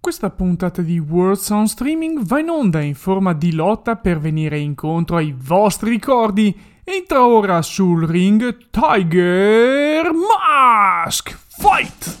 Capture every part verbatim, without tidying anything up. Questa puntata di World Sound Streaming va in onda in forma di lotta per venire incontro ai vostri ricordi. Entra ora sul ring Tiger Mask. Fight!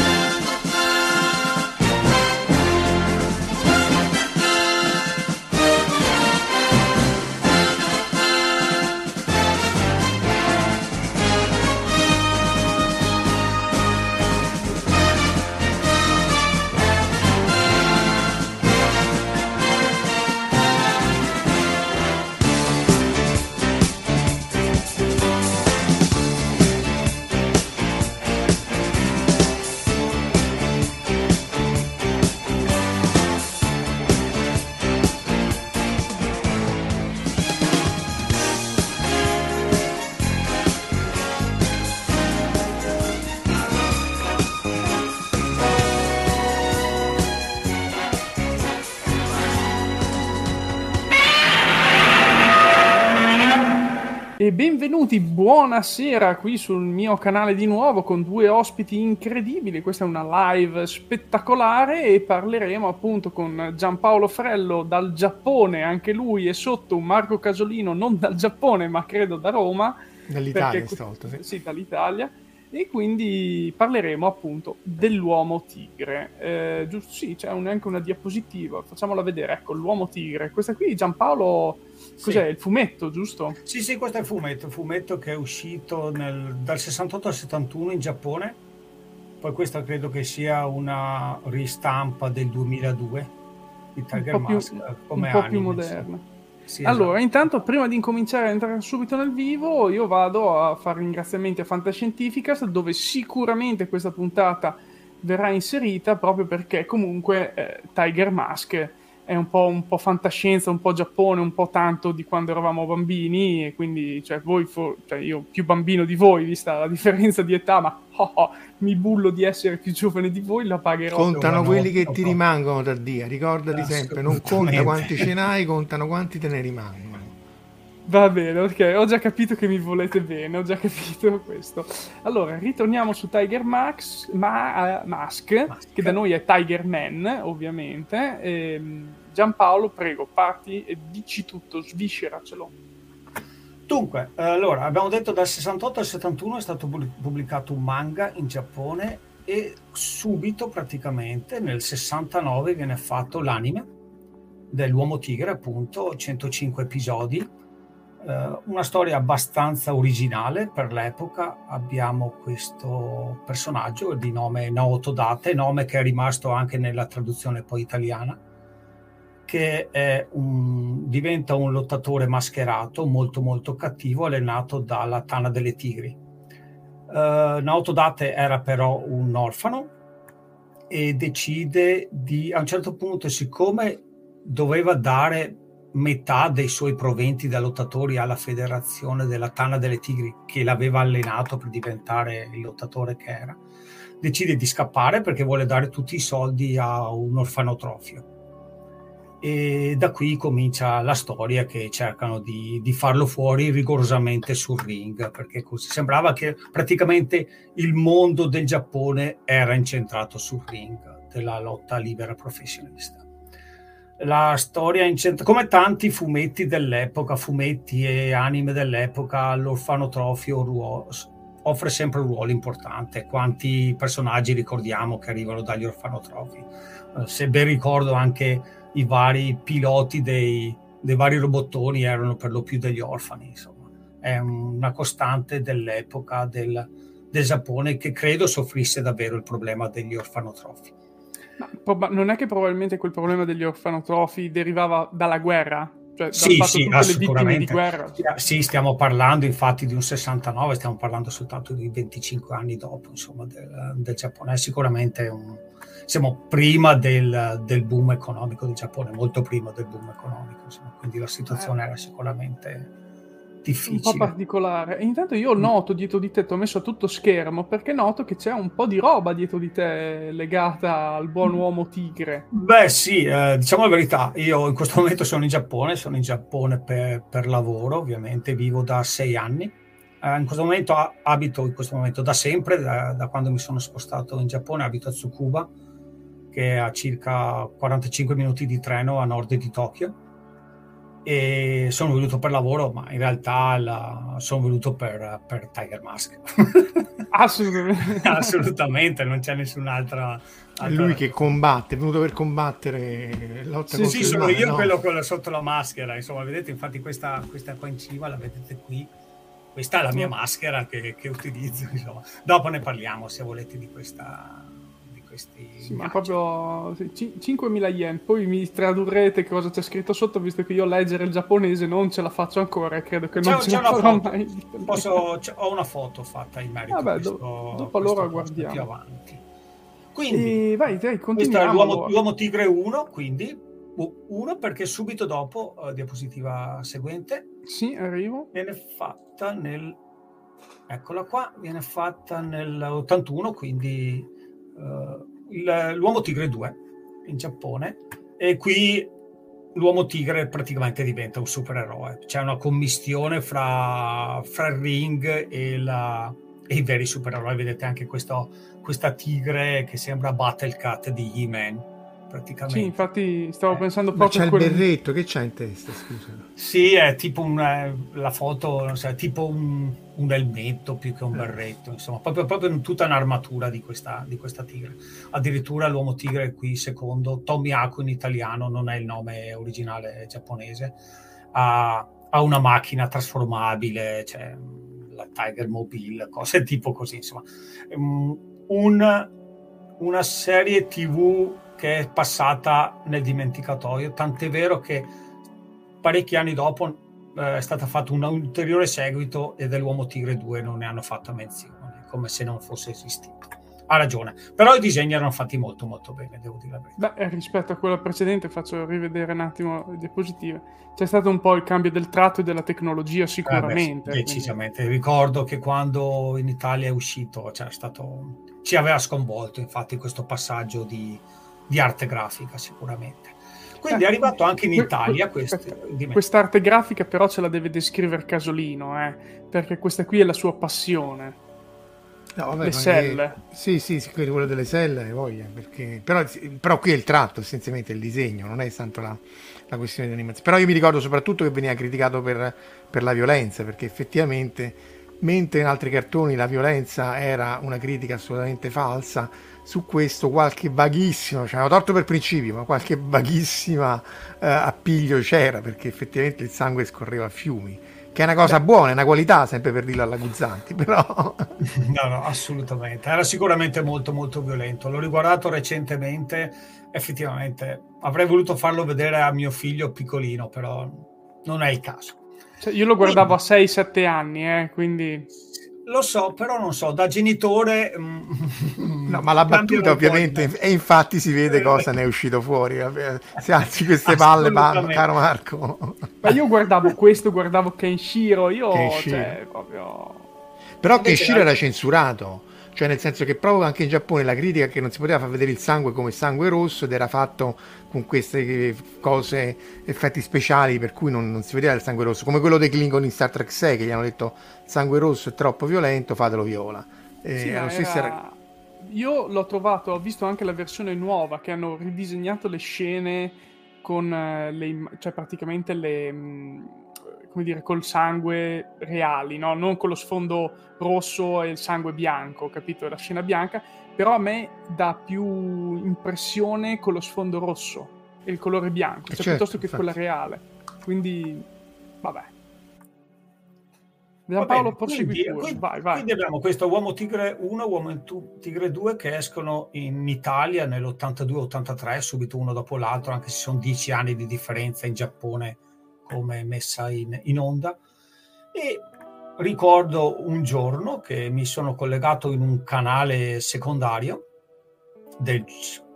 E benvenuti, buonasera qui sul mio canale di nuovo con due ospiti incredibili. Questa è una live spettacolare e parleremo appunto con Giampaolo Frello dal Giappone, anche lui, e sotto Marco Casolino non dal Giappone ma credo da Roma. Dall'Italia perché, stavolta. Sì. sì, dall'Italia. E quindi parleremo appunto dell'uomo tigre. Eh, giusto, sì, c'è un, anche una diapositiva, facciamola vedere. Ecco, l'uomo tigre. Questa qui Giampaolo... Cos'è? Sì. Il fumetto, giusto? Sì, sì, questo è il fumetto, il fumetto che è uscito nel, dal sessantotto al settantuno in Giappone, poi questa credo che sia una ristampa del duemiladue di Tiger Mask, come un po' anime, più moderna. Sì. Sì, allora, esatto. Intanto, prima di incominciare a entrare subito nel vivo, io vado a fare ringraziamenti a Fantascientificast, dove sicuramente questa puntata verrà inserita, proprio perché comunque eh, Tiger Mask è un po', un po' fantascienza, un po' Giappone, un po' tanto di quando eravamo bambini, e quindi cioè, voi for- cioè, io più bambino di voi, vista la differenza di età, ma oh, oh, mi bullo di essere più giovane di voi, la pagherò. Contano quelli che ti rimangono, Taddia, ricordati sempre, non conta quanti ce n'hai, contano quanti te ne rimangono. Va bene, ok, ho già capito che mi volete bene, ho già capito questo. Allora, ritorniamo su Tiger Max, ma, uh, Mask, Mask, che da noi è Tiger Man, ovviamente. E, Giampaolo, prego, parti e dici tutto, svisceracelo. Dunque, allora, abbiamo detto dal sessantotto al settantuno è stato pubblicato un manga in Giappone e subito, praticamente, nel sessantanove viene fatto l'anime dell'Uomo Tigre, appunto, centocinque episodi. Una storia abbastanza originale per l'epoca. Abbiamo questo personaggio di nome Naoto Date, nome che è rimasto anche nella traduzione poi italiana, che è un, diventa un lottatore mascherato molto molto cattivo, allenato dalla Tana delle Tigri. uh, Naoto Date era però un orfano e decide di, a un certo punto, siccome doveva dare metà dei suoi proventi da lottatori alla federazione della Tana delle Tigri, che l'aveva allenato per diventare il lottatore che era, decide di scappare perché vuole dare tutti i soldi a un orfanotrofio. E da qui comincia la storia, che cercano di, di farlo fuori rigorosamente sul ring, perché così sembrava che praticamente il mondo del Giappone era incentrato sul ring della lotta libera professionista. La storia incentra, come tanti fumetti dell'epoca, fumetti e anime dell'epoca, l'orfanotrofio ruolo, offre sempre un ruolo importante. Quanti personaggi ricordiamo che arrivano dagli orfanotrofi? Se ben ricordo, anche i vari piloti dei, dei vari robottoni erano per lo più degli orfani. Insomma, è una costante dell'epoca del, del Giappone, che credo soffrisse davvero il problema degli orfanotrofi. Ma non è che probabilmente quel problema degli orfanotrofi derivava dalla guerra? Cioè, dal sì, fatto sì, tutte ah, le sicuramente. Vittime di guerra. Sì, stiamo parlando infatti di un sessantanove, stiamo parlando soltanto di venticinque anni dopo, insomma, del, del Giappone. È sicuramente un, siamo prima del, del boom economico del Giappone, molto prima del boom economico, insomma, quindi la situazione eh. era sicuramente difficile. Un po' particolare. E intanto io noto dietro di te, ti ho messo a tutto schermo, perché noto che c'è un po' di roba dietro di te legata al buon uomo tigre. Beh sì, eh, diciamo la verità, io in questo momento sono in Giappone, sono in Giappone per, per lavoro, ovviamente vivo da sei anni, eh, in questo momento abito, in questo momento da sempre, da, da quando mi sono spostato in Giappone, abito a Tsukuba, che è a circa quarantacinque minuti di treno a nord di Tokyo. E sono venuto per lavoro, ma in realtà la... sono venuto per, per Tiger Mask. Assolutamente. Assolutamente, non c'è nessun'altra. Altra... Lui che combatte, è venuto per combattere. Lotta sì, sì, sono io, no? Quello con la, sotto la maschera. Insomma, vedete, infatti, questa, questa qua in cima la vedete qui. Questa è la mia maschera che, che utilizzo. Insomma. Dopo ne parliamo, se volete, di questa. Sì, ma proprio sì, cinquemila yen, poi mi tradurrete cosa c'è scritto sotto, visto che io leggere il giapponese non ce la faccio ancora e credo che non c'è, ce c'è la farò mai. Posso, ho una foto fatta in merito a questo, do, dopo allora guardiamo più avanti. Quindi e vai, dai, continuiamo. È l'uomo, allora. L'uomo tigre uno, quindi uno, perché subito dopo uh, diapositiva seguente sì, arrivo. Viene fatta nel eccola qua, viene fatta nel ottantuno, quindi Uh, l'uomo tigre due in Giappone, e qui l'uomo tigre praticamente diventa un supereroe. C'è una commistione fra, fra il ring e, la, e i veri supereroi. Vedete anche questo, questa tigre che sembra Battle Cat di He-Man praticamente. Sì, infatti stavo eh. pensando proprio. Ma c'è quel... il berretto che c'è in testa, scusa. Sì, è tipo un, la foto, non so, è tipo un, un elmetto più che un berretto, insomma, proprio, proprio tutta un'armatura di questa, di questa tigre. Addirittura l'uomo tigre qui, secondo Tommy Ako in italiano, non è il nome originale giapponese, ha, ha una macchina trasformabile, cioè la Tiger Mobile, cose tipo così, insomma. Un, una serie tivù che è passata nel dimenticatoio, tant'è vero che parecchi anni dopo eh, è stato fatto un ulteriore seguito e dell'Uomo Tigre due non ne hanno fatto menzione, come se non fosse esistito. Ha ragione, però i disegni erano fatti molto molto bene, devo dire la verità. Beh, rispetto a quello precedente, faccio rivedere un attimo le diapositive, c'è stato un po' il cambio del tratto e della tecnologia sicuramente. Eh beh, decisamente, quindi. Ricordo che quando in Italia è uscito, c'era stato, ci aveva sconvolto infatti questo passaggio di di arte grafica sicuramente. Quindi è arrivato anche in Italia questo, quest'arte grafica, però ce la deve descrivere Casolino, eh, perché questa qui è la sua passione. No, vabbè, le selle. Che, sì, sì, sì, quello delle selle, voglia, perché però, però qui è il tratto, essenzialmente il disegno, non è tanto la, la questione di animazione. Però io mi ricordo soprattutto che veniva criticato per, per la violenza, perché effettivamente mentre in altri cartoni la violenza era una critica assolutamente falsa, su questo qualche vaghissimo, cioè avevo torto per principio, ma qualche vaghissima eh, appiglio c'era, perché effettivamente il sangue scorreva a fiumi, che è una cosa Beh. buona, è una qualità, sempre per dirlo alla Guzzanti, però no no assolutamente, era sicuramente molto molto violento, l'ho riguardato recentemente, effettivamente avrei voluto farlo vedere a mio figlio piccolino, però non è il caso, cioè, io lo guardavo sì. a sei sette anni, eh, quindi lo so, però non so, da genitore no, ma la battuta ovviamente di... e infatti si vede cosa ne è uscito fuori, se alzi queste palle, caro Marco. Ma io guardavo questo, guardavo Kenshiro, io Kenshiro. Cioè, proprio... però invece Kenshiro era censurato, cioè nel senso che proprio anche in Giappone la critica è che non si poteva far vedere il sangue come sangue rosso ed era fatto con queste cose, effetti speciali, per cui non, non si vedeva il sangue rosso, come quello dei Klingon in Star Trek sei che gli hanno detto sangue rosso è troppo violento, fatelo viola, e sì, era... era... io l'ho trovato, ho visto anche la versione nuova che hanno ridisegnato le scene con le im... cioè praticamente le come dire, col sangue reali, no? Non con lo sfondo rosso e il sangue bianco, capito? La scena bianca, però a me dà più impressione con lo sfondo rosso e il colore bianco, cioè certo, piuttosto che infatti. Quella reale. Quindi, vabbè. Giampaolo, prosegui pure. Vai, vai. Quindi abbiamo questo Uomo Tigre uno, Uomo Tigre due che escono in Italia nell'ottantadue ottantatré, subito uno dopo l'altro, anche se sono dieci anni di differenza in Giappone come messa in, in onda, e ricordo un giorno che mi sono collegato in un canale secondario del,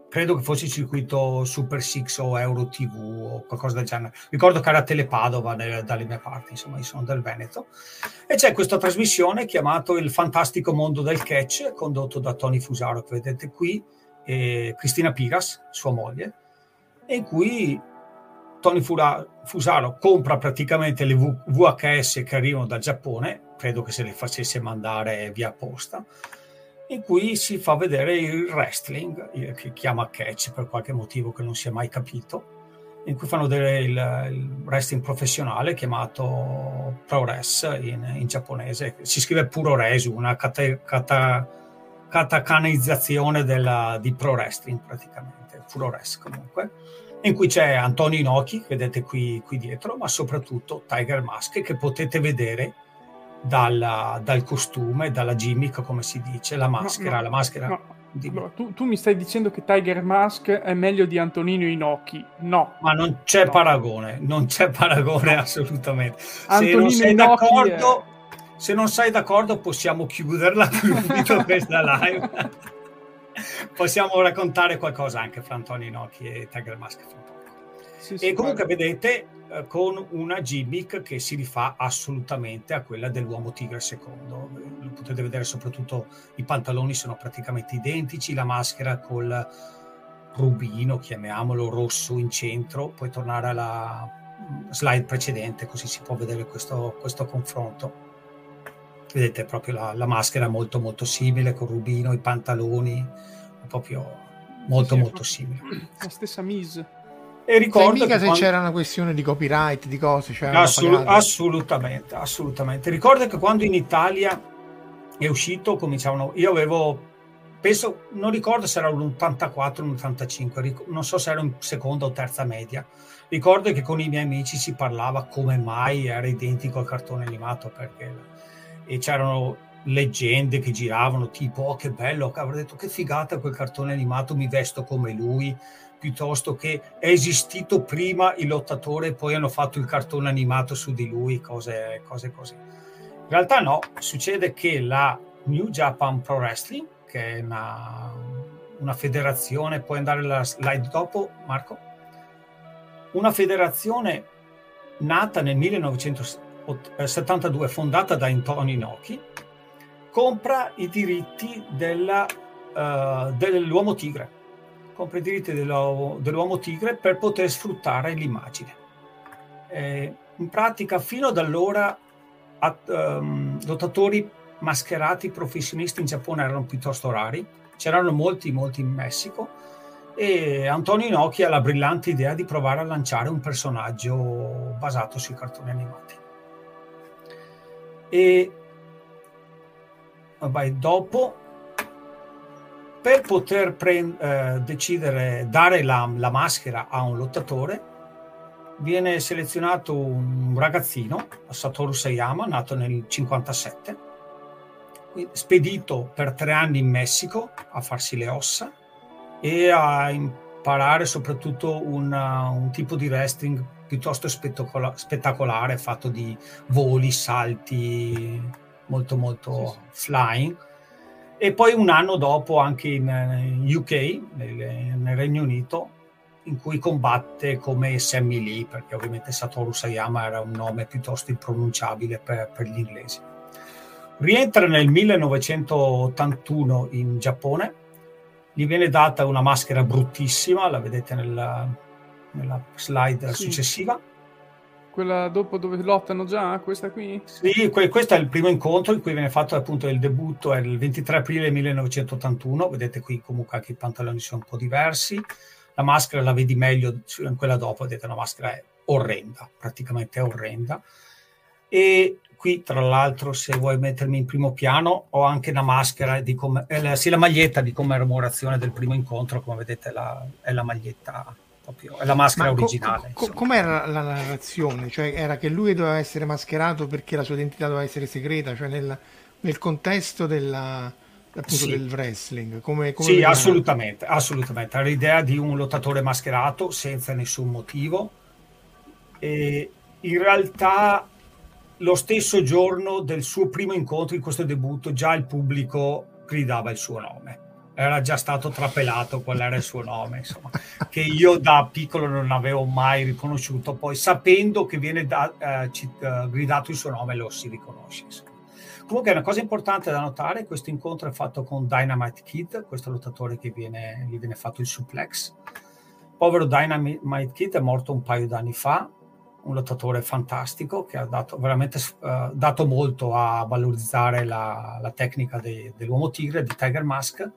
credo che fosse il circuito Super sei o Euro tivù o qualcosa del genere, ricordo che era Tele Padova nel, dalle mie parti, insomma io sono del Veneto, e c'è questa trasmissione chiamata Il fantastico mondo del catch, condotto da Tony Fusaro, che vedete qui, e Cristina Piras, sua moglie, in cui Tony Fusaro compra praticamente le V H S che arrivano dal Giappone, credo che se le facesse mandare via posta, in cui si fa vedere il wrestling, che chiama catch per qualche motivo che non si è mai capito, in cui fanno vedere il, il wrestling professionale chiamato Pro Wrestling in, in giapponese, si scrive Puro Resu, una kata, kata, katakanizzazione della, di Pro Wrestling praticamente, Puro Res comunque, in cui c'è Antonio Inoki, vedete qui, qui dietro, ma soprattutto Tiger Mask, che potete vedere dalla, dal costume, dalla gimmick, come si dice, la maschera. No, no, la maschera. No. Allora, tu, tu mi stai dicendo che Tiger Mask è meglio di Antonino Inoki? No. Ma non c'è no. paragone, non c'è paragone assolutamente. Se non sei Inoki d'accordo, è... se non sei d'accordo possiamo chiuderla subito questa live. Possiamo raccontare qualcosa anche fra Antonio Inoki e Tiger Mask. Sì, sì, e comunque guarda. Vedete eh, con una gimmick che si rifà assolutamente a quella dell'Uomo Tigre secondo. Lo potete vedere soprattutto, i pantaloni sono praticamente identici, la maschera col rubino, chiamiamolo, rosso in centro. Puoi tornare alla slide precedente così si può vedere questo, questo confronto. Vedete proprio la, la maschera molto molto simile col rubino, i pantaloni proprio molto sì, molto simile, la stessa Mise. E ricordo mica che se quando... c'era una questione di copyright, di cose, cioè Assolut- assolutamente assolutamente ricordo che quando in Italia è uscito cominciavano, io avevo, penso, non ricordo se era un ottantaquattro, un ottantacinque, ric- non so se era in seconda o terza media, ricordo che con i miei amici si parlava come mai era identico al cartone animato, perché e c'erano leggende che giravano tipo oh, che bello, avrei detto che figata quel cartone animato, mi vesto come lui, piuttosto che è esistito prima il lottatore e poi hanno fatto il cartone animato su di lui, cose, cose così. In realtà no, succede che la New Japan Pro Wrestling, che è una, una federazione, puoi andare alla slide dopo Marco, una federazione nata nel millenovecentosettantadue, fondata da Antonio Inoki, compra i diritti della, uh, dell'Uomo Tigre, compra i diritti dell'uomo, dell'Uomo Tigre per poter sfruttare l'immagine. Eh, in pratica fino ad allora at, um, lottatori mascherati professionisti in Giappone erano piuttosto rari, c'erano molti molti in Messico, e Antonio Inoki ha la brillante idea di provare a lanciare un personaggio basato sui cartoni animati. E vabbè, dopo per poter prend- eh, decidere, dare la, la maschera a un lottatore, viene selezionato un ragazzino, Satoru Sayama, nato nel cinquantasette, spedito per tre anni in Messico a farsi le ossa e a imparare soprattutto una, un tipo di wrestling piuttosto spettacola- spettacolare, fatto di voli, salti, molto molto sì, sì. flying. E poi un anno dopo anche in U K, nel, nel Regno Unito, in cui combatte come Sammy Lee, perché ovviamente Satoru Sayama era un nome piuttosto impronunciabile per, per gli inglesi. Rientra nel millenovecentottantuno in Giappone, gli viene data una maschera bruttissima, la vedete nella, nella slide sì. successiva. Quella dopo dove lottano già, questa qui? Sì, que- questo è il primo incontro in cui viene fatto appunto il debutto, è il ventitré aprile millenovecentottantuno, vedete qui comunque anche i pantaloni sono un po' diversi, la maschera la vedi meglio in quella dopo, vedete una maschera è orrenda, praticamente è orrenda. E qui tra l'altro, se vuoi mettermi in primo piano, ho anche una maschera di com- eh, la, sì, la maglietta di commemorazione del primo incontro, come vedete la, è la maglietta proprio, è la maschera ma originale. Co- co- com'era la narrazione? Cioè era che lui doveva essere mascherato perché la sua identità doveva essere segreta, cioè nel, nel contesto della, appunto sì. del wrestling? Come, come sì, assolutamente, assolutamente. Era l'idea di un lottatore mascherato senza nessun motivo. E in realtà lo stesso giorno del suo primo incontro, in questo debutto, già il pubblico gridava il suo nome. Era già stato trapelato qual era il suo nome, insomma, che io da piccolo non avevo mai riconosciuto, poi sapendo che viene da, eh, ci, eh, gridato il suo nome lo si riconosce. Insomma. Comunque è una cosa importante da notare, questo incontro è fatto con Dynamite Kid, questo lottatore che viene, gli viene fatto il suplex. Povero Dynamite Kid è morto un paio d'anni fa, un lottatore fantastico che ha dato veramente uh, dato molto a valorizzare la, la tecnica de, dell'uomo tigre, di Tiger Mask,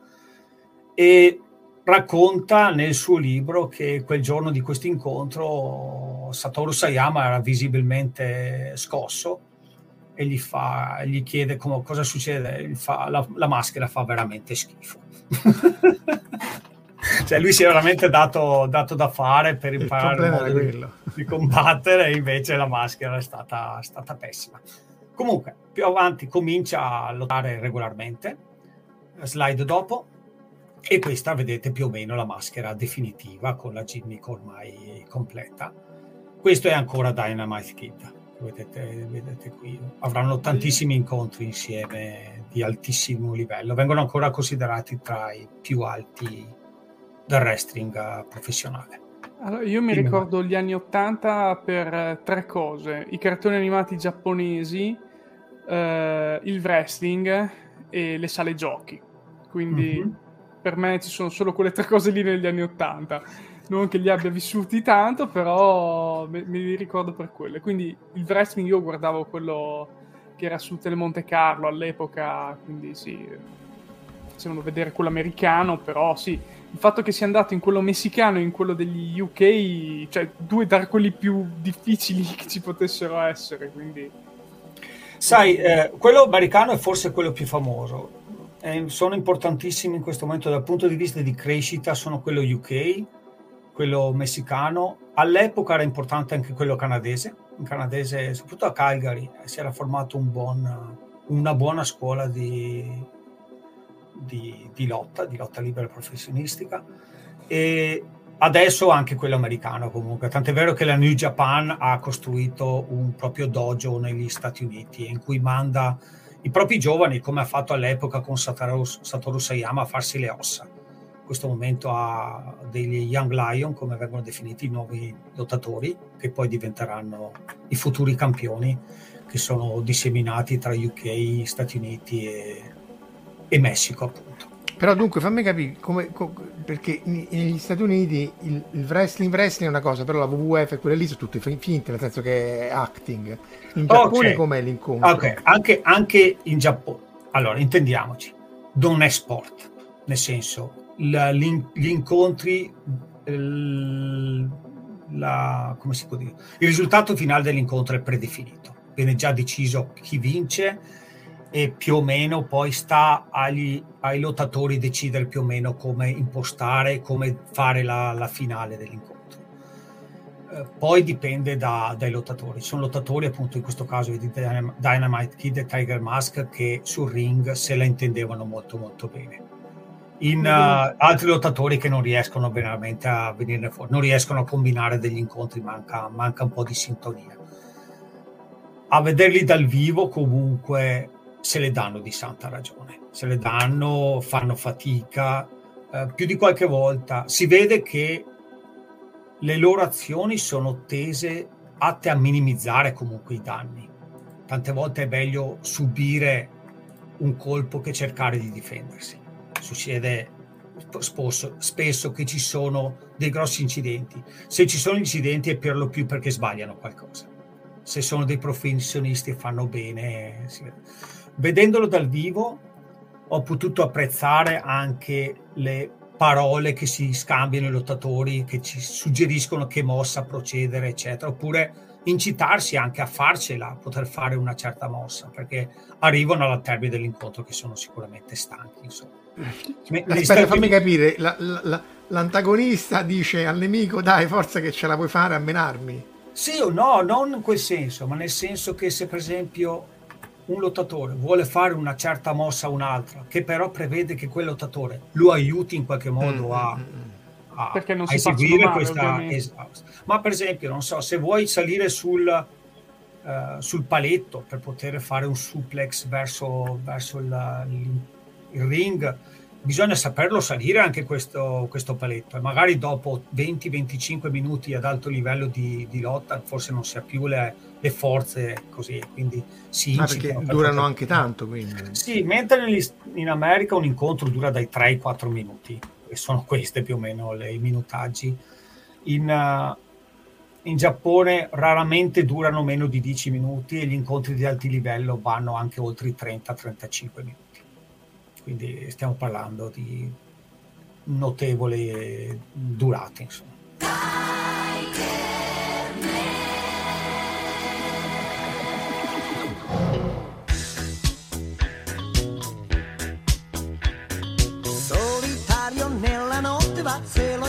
e racconta nel suo libro che quel giorno di questo incontro Satoru Sayama era visibilmente scosso e gli, fa, gli chiede come, cosa succede, fa, la, la maschera fa veramente schifo. Cioè lui si è veramente dato, dato da fare per imparare di, di combattere, e invece la maschera è stata, stata pessima. Comunque più avanti comincia a lottare regolarmente, slide dopo, e questa vedete più o meno la maschera definitiva con la gimmick ormai completa. Questo è ancora Dynamite Kid, vedete, vedete qui, avranno tantissimi incontri insieme di altissimo livello, vengono ancora considerati tra i più alti del wrestling professionale. Allora, io mi Prima. ricordo gli anni ottanta per tre cose: i cartoni animati giapponesi, eh, il wrestling e le sale giochi. Quindi mm-hmm. per me ci sono solo quelle tre cose lì negli anni ottanta. Non che li abbia vissuti tanto, però me, me li ricordo per quelle. Quindi il wrestling io guardavo quello che era su Telemonte Carlo all'epoca, quindi sì, facevano vedere quello americano, però sì. Il fatto che sia andato in quello messicano e in quello degli U K, cioè due tra quelli più difficili che ci potessero essere, quindi sai, eh, quello americano è forse quello più famoso, eh, sono importantissimi in questo momento dal punto di vista di crescita, sono quello U K, quello messicano, all'epoca era importante anche quello canadese, in canadese, soprattutto a Calgary, eh, si era formato un buon, una buona scuola di Di, di lotta, di lotta libera professionistica, e adesso anche quello americano comunque, tant'è vero che la New Japan ha costruito un proprio dojo negli Stati Uniti in cui manda i propri giovani, come ha fatto all'epoca con Satoru, Satoru Sayama, a farsi le ossa. In questo momento ha degli Young Lion, come vengono definiti i nuovi lottatori, che poi diventeranno i futuri campioni, che sono disseminati tra U K, Stati Uniti e e Messico, appunto. Però dunque fammi capire come, come perché negli Stati Uniti il, il wrestling wrestling è una cosa, però la W W F e quelle lì sono tutte finte, nel senso che è acting. In Giappone okay. com'è l'incontro? Ok, anche, anche in Giappone. Allora, intendiamoci, non è sport, nel senso la, gli incontri il, la, come si può dire? Il risultato finale dell'incontro è predefinito, viene già deciso chi vince e più o meno poi sta agli, ai lottatori decidere più o meno come impostare, come fare la, la finale dell'incontro. eh, poi dipende da, dai lottatori. Sono lottatori, appunto in questo caso di Dynamite Kid e Tiger Mask, che sul ring se la intendevano molto molto bene. In uh, altri lottatori che non riescono veramente a venirne fuori, non riescono a combinare degli incontri, manca, manca un po' di sintonia. A vederli dal vivo comunque se le danno di santa ragione, se le danno, fanno fatica, eh, più di qualche volta si vede che le loro azioni sono tese, atte a minimizzare comunque i danni. Tante volte è meglio subire un colpo che cercare di difendersi. Succede sposo, spesso che ci sono dei grossi incidenti. Se ci sono incidenti è per lo più perché sbagliano qualcosa. Se sono dei professionisti e fanno bene, si vede. Vedendolo dal vivo ho potuto apprezzare anche le parole che si scambiano i lottatori, che ci suggeriscono che mossa procedere, eccetera, oppure incitarsi anche a farcela, a poter fare una certa mossa, perché arrivano alla termine dell'incontro che sono sicuramente stanchi, insomma. Aspetta, fammi capire, la, la, la, l'antagonista dice al nemico: dai, forza che ce la puoi fare a menarmi. Sì o no, non in quel senso, ma nel senso che se per esempio un lottatore vuole fare una certa mossa a un'altra, che però prevede che quel lottatore lo aiuti in qualche modo a, a, Perché non a si eseguire male, questa esausta. Ma per esempio, non so, se vuoi salire sul uh, sul paletto per poter fare un suplex verso, verso la, il ring, bisogna saperlo salire anche questo, questo paletto, e magari dopo venti venticinque minuti ad alto livello di, di lotta forse non si ha più le, le forze così, quindi si ah, perché per durano tutto. Anche tanto, quindi. Sì, mentre in America un incontro dura dai tre ai quattro minuti, e sono questi più o meno le, i minutaggi. In, in Giappone raramente durano meno di dieci minuti, e gli incontri di alto livello vanno anche oltre i trenta trentacinque minuti. Quindi stiamo parlando di notevole durate, insomma. Solitario nella notte va, se lo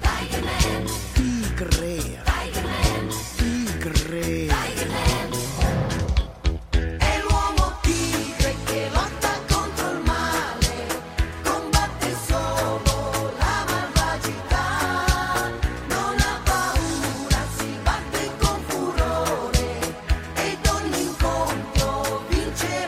Man, tigre, Tiger Man, tigre, Tiger Man. È l'uomo tigre che lotta contro il male, combatte solo la malvagità, non ha paura, si batte con furore ed ogni incontro vince.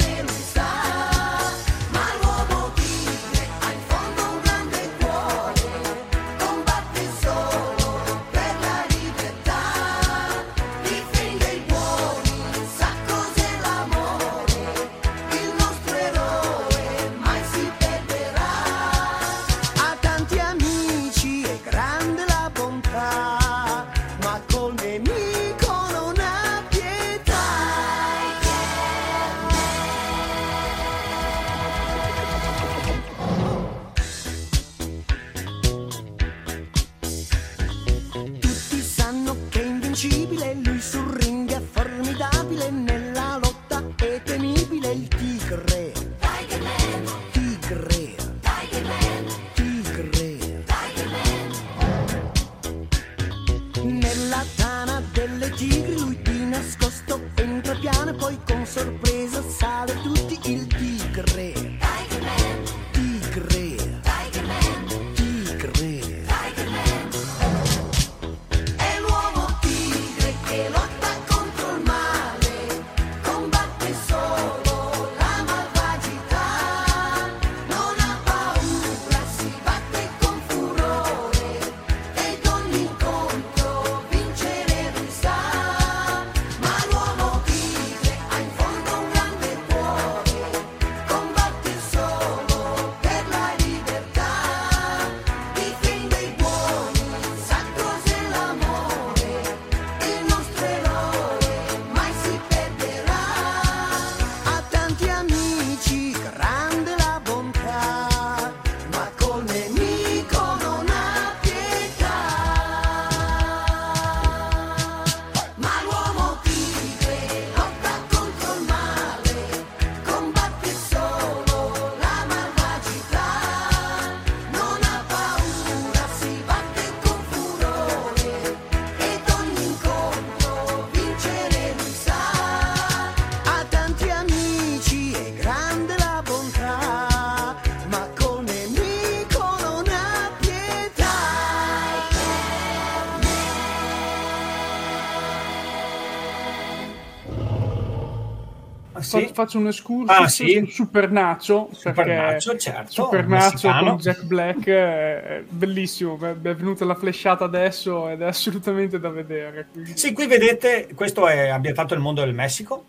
sì. Faccio un escurso ah, sì. su Supernaccio, Supernaccio, certo, Supernaccio con Jack Black è bellissimo, è venuta la flashata adesso ed è assolutamente da vedere, quindi. Sì, qui vedete, questo è ambientato nel mondo del Messico,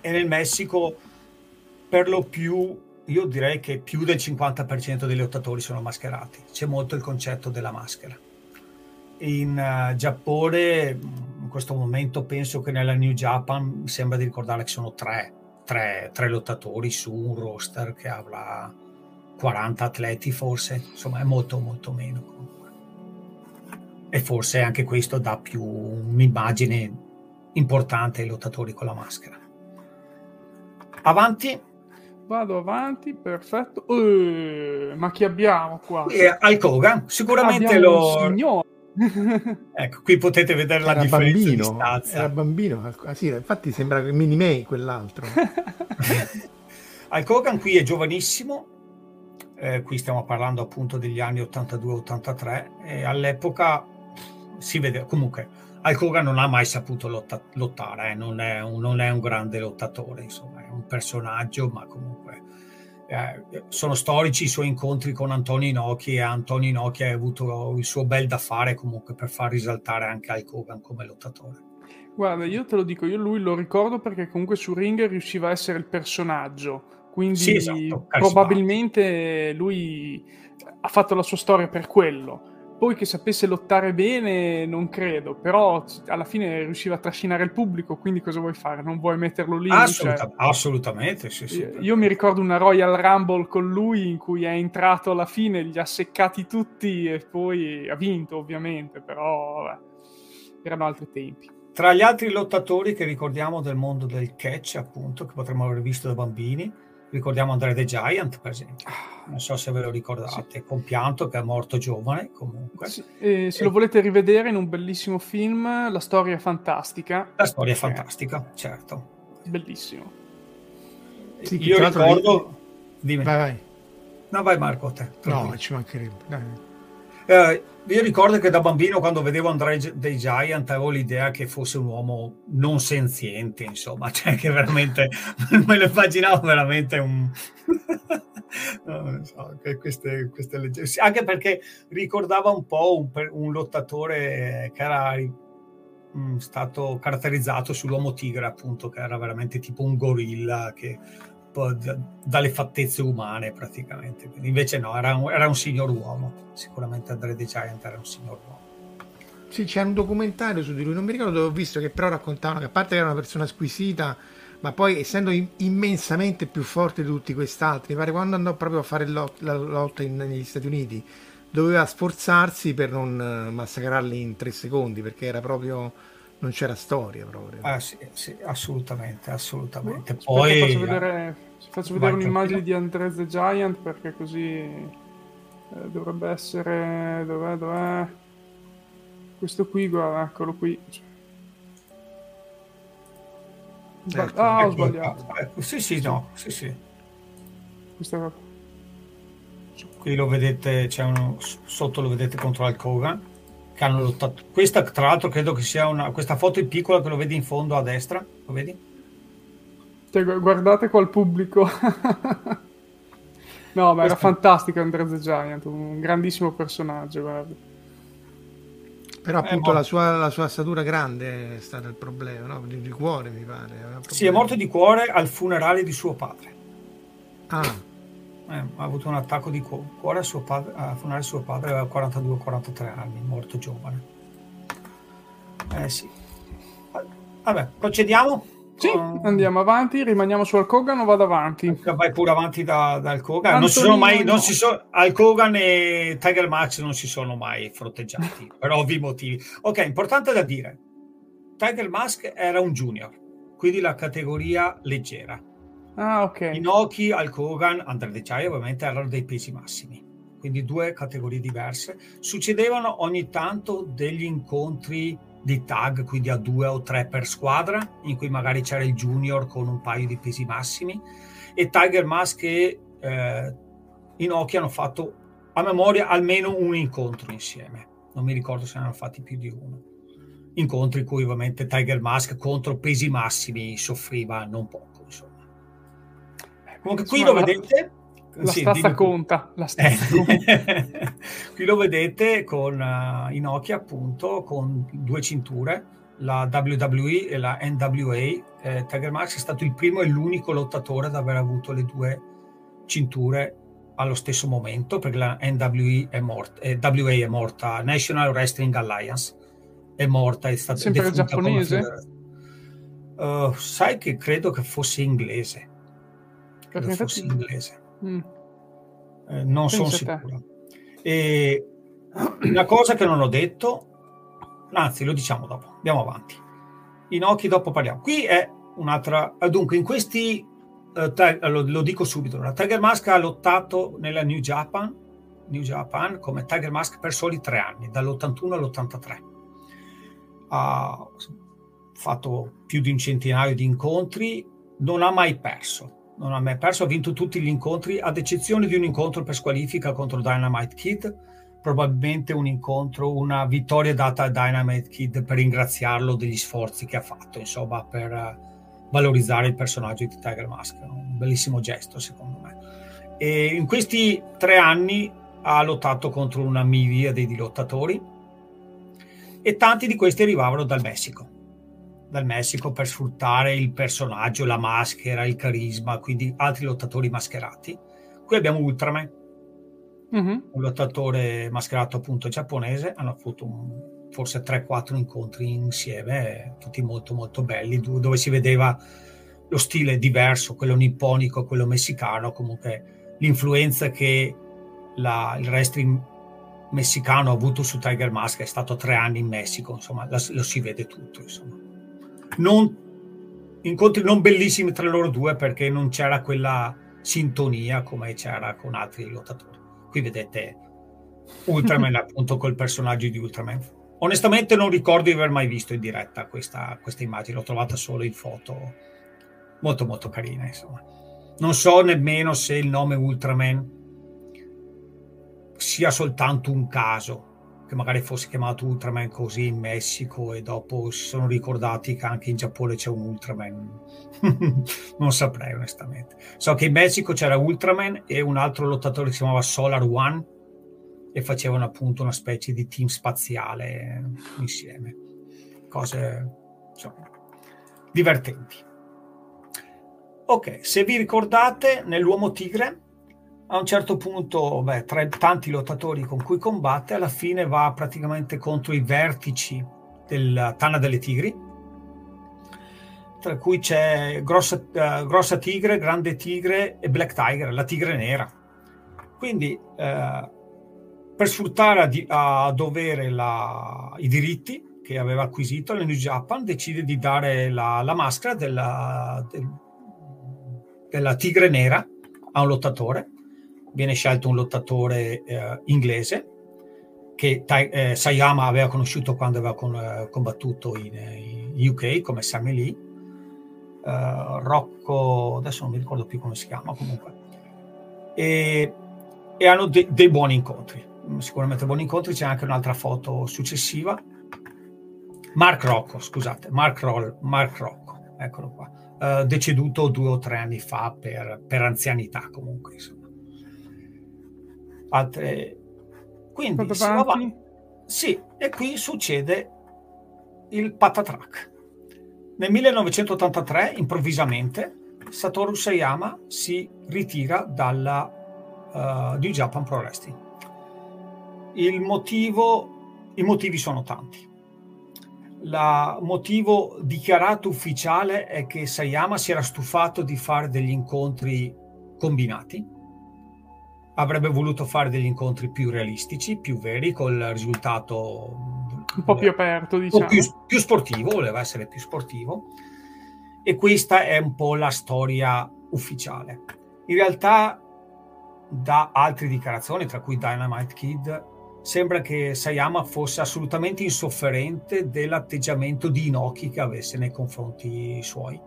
e nel Messico per lo più io direi che più del cinquanta per cento dei lottatori sono mascherati, c'è molto il concetto della maschera. In uh, Giappone in questo momento penso che nella New Japan mi sembra di ricordare che sono tre, tre, tre lottatori su un roster che avrà quaranta atleti forse, insomma è molto molto meno comunque. E forse anche questo dà più un'immagine importante ai lottatori con la maschera. Avanti. Vado avanti, perfetto. Uh, ma chi abbiamo qua? Eh, Hulk Hogan, sicuramente abbiamo lo... un signore. Ecco, qui potete vedere era la differenza bambino, di stazza. Era bambino, ah, sì, infatti sembra Mini May quell'altro. Hulk Hogan qui è giovanissimo, eh, qui stiamo parlando appunto degli anni ottantadue ottantatré, e all'epoca si vede comunque Hulk Hogan non ha mai saputo lotta, lottare, eh, non, è un, non è un grande lottatore, insomma è un personaggio, ma comunque Eh, sono storici i suoi incontri con Antonio Inoki, e Antonio Inoki ha avuto il suo bel da fare comunque per far risaltare anche Hulk Hogan come lottatore. Guarda, io te lo dico, io lui lo ricordo perché comunque su ring riusciva a essere il personaggio, quindi sì, esatto, probabilmente lui ha fatto la sua storia per quello. Poi che sapesse lottare bene non credo, però alla fine riusciva a trascinare il pubblico, quindi cosa vuoi fare? Non vuoi metterlo lì? Assoluta, cioè... Assolutamente, sì, sì. Io, io mi ricordo una Royal Rumble con lui in cui è entrato alla fine, li ha seccati tutti e poi ha vinto ovviamente, però vabbè, erano altri tempi. Tra gli altri lottatori che ricordiamo del mondo del catch, appunto, che potremmo aver visto da bambini, ricordiamo André the Giant, per esempio. Non so se ve lo ricordate, sì. Compianto che è morto giovane, comunque. Sì. E se e... lo volete rivedere in un bellissimo film, La storia è fantastica. La storia è fantastica, eh. certo. Bellissimo. Sì, io ricordo... Dimmi. Vai, vai. No, vai Marco, te. No, ci mancherebbe. Dai. Eh, io ricordo che da bambino, quando vedevo André the Giant, avevo l'idea che fosse un uomo non senziente, insomma, cioè che veramente me lo immaginavo veramente un no, non so, che queste, queste legge... sì, anche perché ricordava un po' un, un lottatore che era mh, stato caratterizzato sull'uomo tigre, appunto, che era veramente tipo un gorilla che dalle fattezze umane praticamente, invece no, era un, era un signor uomo, sicuramente André the Giant era un signor uomo. Sì, c'è un documentario su di lui, non mi ricordo dove ho visto, che però raccontavano che a parte che era una persona squisita, ma poi essendo in, immensamente più forte di tutti quest'altri, mi pare quando andò proprio a fare lot, la lotta in, negli Stati Uniti doveva sforzarsi per non massacrarli in tre secondi perché era proprio... non c'era storia proprio. Ah, sì, sì, assolutamente, assolutamente. Aspetta, poi faccio vedere, faccio vedere un'immagine di André the Giant perché così eh, dovrebbe essere dov'è, dov'è? Questo qui, guarda, eccolo qui. Sbag- ecco, ah, ho ecco, sbagliato. Ecco, sì, sì, no, sì, sì. Questa... Qui lo vedete, c'è uno sotto, lo vedete contro Hulk Hogan. Che hanno lottato. Questa tra l'altro credo che sia una, questa foto è piccola, che lo vedi in fondo a destra, lo vedi? Cioè, guardate qua il pubblico. No, ma era fantastico André the Giant, un grandissimo personaggio, guarda. Però appunto la sua, la sua statura grande è stato il problema, no? Di, di cuore mi pare. Sì, è morto di cuore al funerale di suo padre. Ah. Eh, ha avuto un attacco di cuore a suo padre, a funerale suo padre, aveva quarantadue quarantatré anni, morto giovane. Eh sì. Vabbè, procediamo? Sì, con... andiamo avanti, rimaniamo su Hulk Hogan o vado avanti? Vai pure avanti da, da Hulk Hogan. Non si sono mai, non si sono, Hulk Hogan e Tiger Mask non si sono mai fronteggiati, per ovvi motivi. Ok, importante da dire, Tiger Mask era un junior, quindi la categoria leggera. Ah, okay. Inoki, Hulk Hogan, André the Giant ovviamente erano dei pesi massimi, quindi due categorie diverse. Succedevano ogni tanto degli incontri di tag, quindi a due o tre per squadra, in cui magari c'era il junior con un paio di pesi massimi, e Tiger Mask e eh, Inoki hanno fatto a memoria almeno un incontro insieme, non mi ricordo se ne hanno fatti più di uno. Incontri in cui ovviamente Tiger Mask contro pesi massimi soffriva non poco. Comunque qui insomma, lo vedete... La sì, stazza conta. La stazza eh. conta. Qui lo vedete con uh, Inoki, appunto, con due cinture, la W W E e la N W A. Eh, Tiger Mask è stato il primo e l'unico lottatore ad aver avuto le due cinture allo stesso momento, perché la N W A è morta, eh, W A è morta, National Wrestling Alliance è morta, è stata sempre giapponese. Uh, sai che credo che fosse inglese, credo fosse inglese. Mm. Eh, non sono sicuro. E una cosa che non ho detto, anzi lo diciamo dopo, andiamo avanti. Inoki dopo parliamo. Qui è un'altra, dunque in questi eh, ta- lo, lo dico subito, la Tiger Mask ha lottato nella New Japan New Japan come Tiger Mask per soli tre anni, dall'ottantuno all'ottantatré. Ha fatto più di un centinaio di incontri, non ha mai perso non ha mai perso, ha vinto tutti gli incontri ad eccezione di un incontro per squalifica contro Dynamite Kid, probabilmente un incontro, una vittoria data a Dynamite Kid per ringraziarlo degli sforzi che ha fatto, insomma, per valorizzare il personaggio di Tiger Mask, un bellissimo gesto secondo me. E in questi tre anni ha lottato contro una miriade di lottatori e tanti di questi arrivavano dal Messico dal Messico per sfruttare il personaggio, la maschera, il carisma, quindi altri lottatori mascherati. Qui abbiamo Ultraman, mm-hmm. un lottatore mascherato appunto giapponese, hanno avuto un, forse tre quattro incontri insieme, tutti molto molto belli, dove si vedeva lo stile diverso, quello nipponico, quello messicano, comunque l'influenza che la, il wrestling messicano ha avuto su Tiger Mask. È stato tre anni in Messico, insomma la, lo si vede tutto, insomma. Non, incontri non bellissimi tra loro due, perché non c'era quella sintonia come c'era con altri lottatori. Qui vedete Ultraman appunto col personaggio di Ultraman. Onestamente non ricordo di aver mai visto in diretta questa, questa immagine, l'ho trovata solo in foto, molto molto carina, insomma. Non so nemmeno se il nome Ultraman sia soltanto un caso, che magari fosse chiamato Ultraman così in Messico e dopo si sono ricordati che anche in Giappone c'è un Ultraman. Non saprei onestamente. So che in Messico c'era Ultraman e un altro lottatore che si chiamava Solar One e facevano appunto una specie di team spaziale insieme. Cose insomma divertenti. Ok, se vi ricordate nell'Uomo Tigre, a un certo punto, beh, tra i tanti lottatori con cui combatte, alla fine va praticamente contro i vertici della Tana delle Tigri, tra cui c'è grossa, uh, grossa Tigre, Grande Tigre e Black Tiger, la tigre nera. Quindi eh, per sfruttare a, di- a dovere la, i diritti che aveva acquisito, la New Japan decide di dare la, la maschera della, del, della tigre nera a un lottatore. Viene scelto un lottatore eh, inglese che eh, Sayama aveva conosciuto quando aveva con, eh, combattuto in, in U K come Sammy Lee. Eh, Rocco, adesso non mi ricordo più come si chiama, comunque. E, e hanno de- dei buoni incontri, sicuramente buoni incontri. C'è anche un'altra foto successiva. Mark Rocco, scusate, Mark, Roll, Mark Rocco, eccolo qua, eh, deceduto due o tre anni fa per, per anzianità comunque, insomma. Altre... quindi si va avanti. Sì, e qui succede il patatrack. Nel millenovecentottantatré improvvisamente Satoru Sayama si ritira dalla uh, New Japan Pro Wrestling. Il motivo, i motivi sono tanti. Il motivo dichiarato ufficiale è che Sayama si era stufato di fare degli incontri combinati, avrebbe voluto fare degli incontri più realistici, più veri, col risultato un po' più aperto, diciamo, più, più sportivo, voleva essere più sportivo, e questa è un po' la storia ufficiale. In realtà da altre dichiarazioni, tra cui Dynamite Kid, sembra che Sayama fosse assolutamente insofferente dell'atteggiamento di Inoki che avesse nei confronti suoi.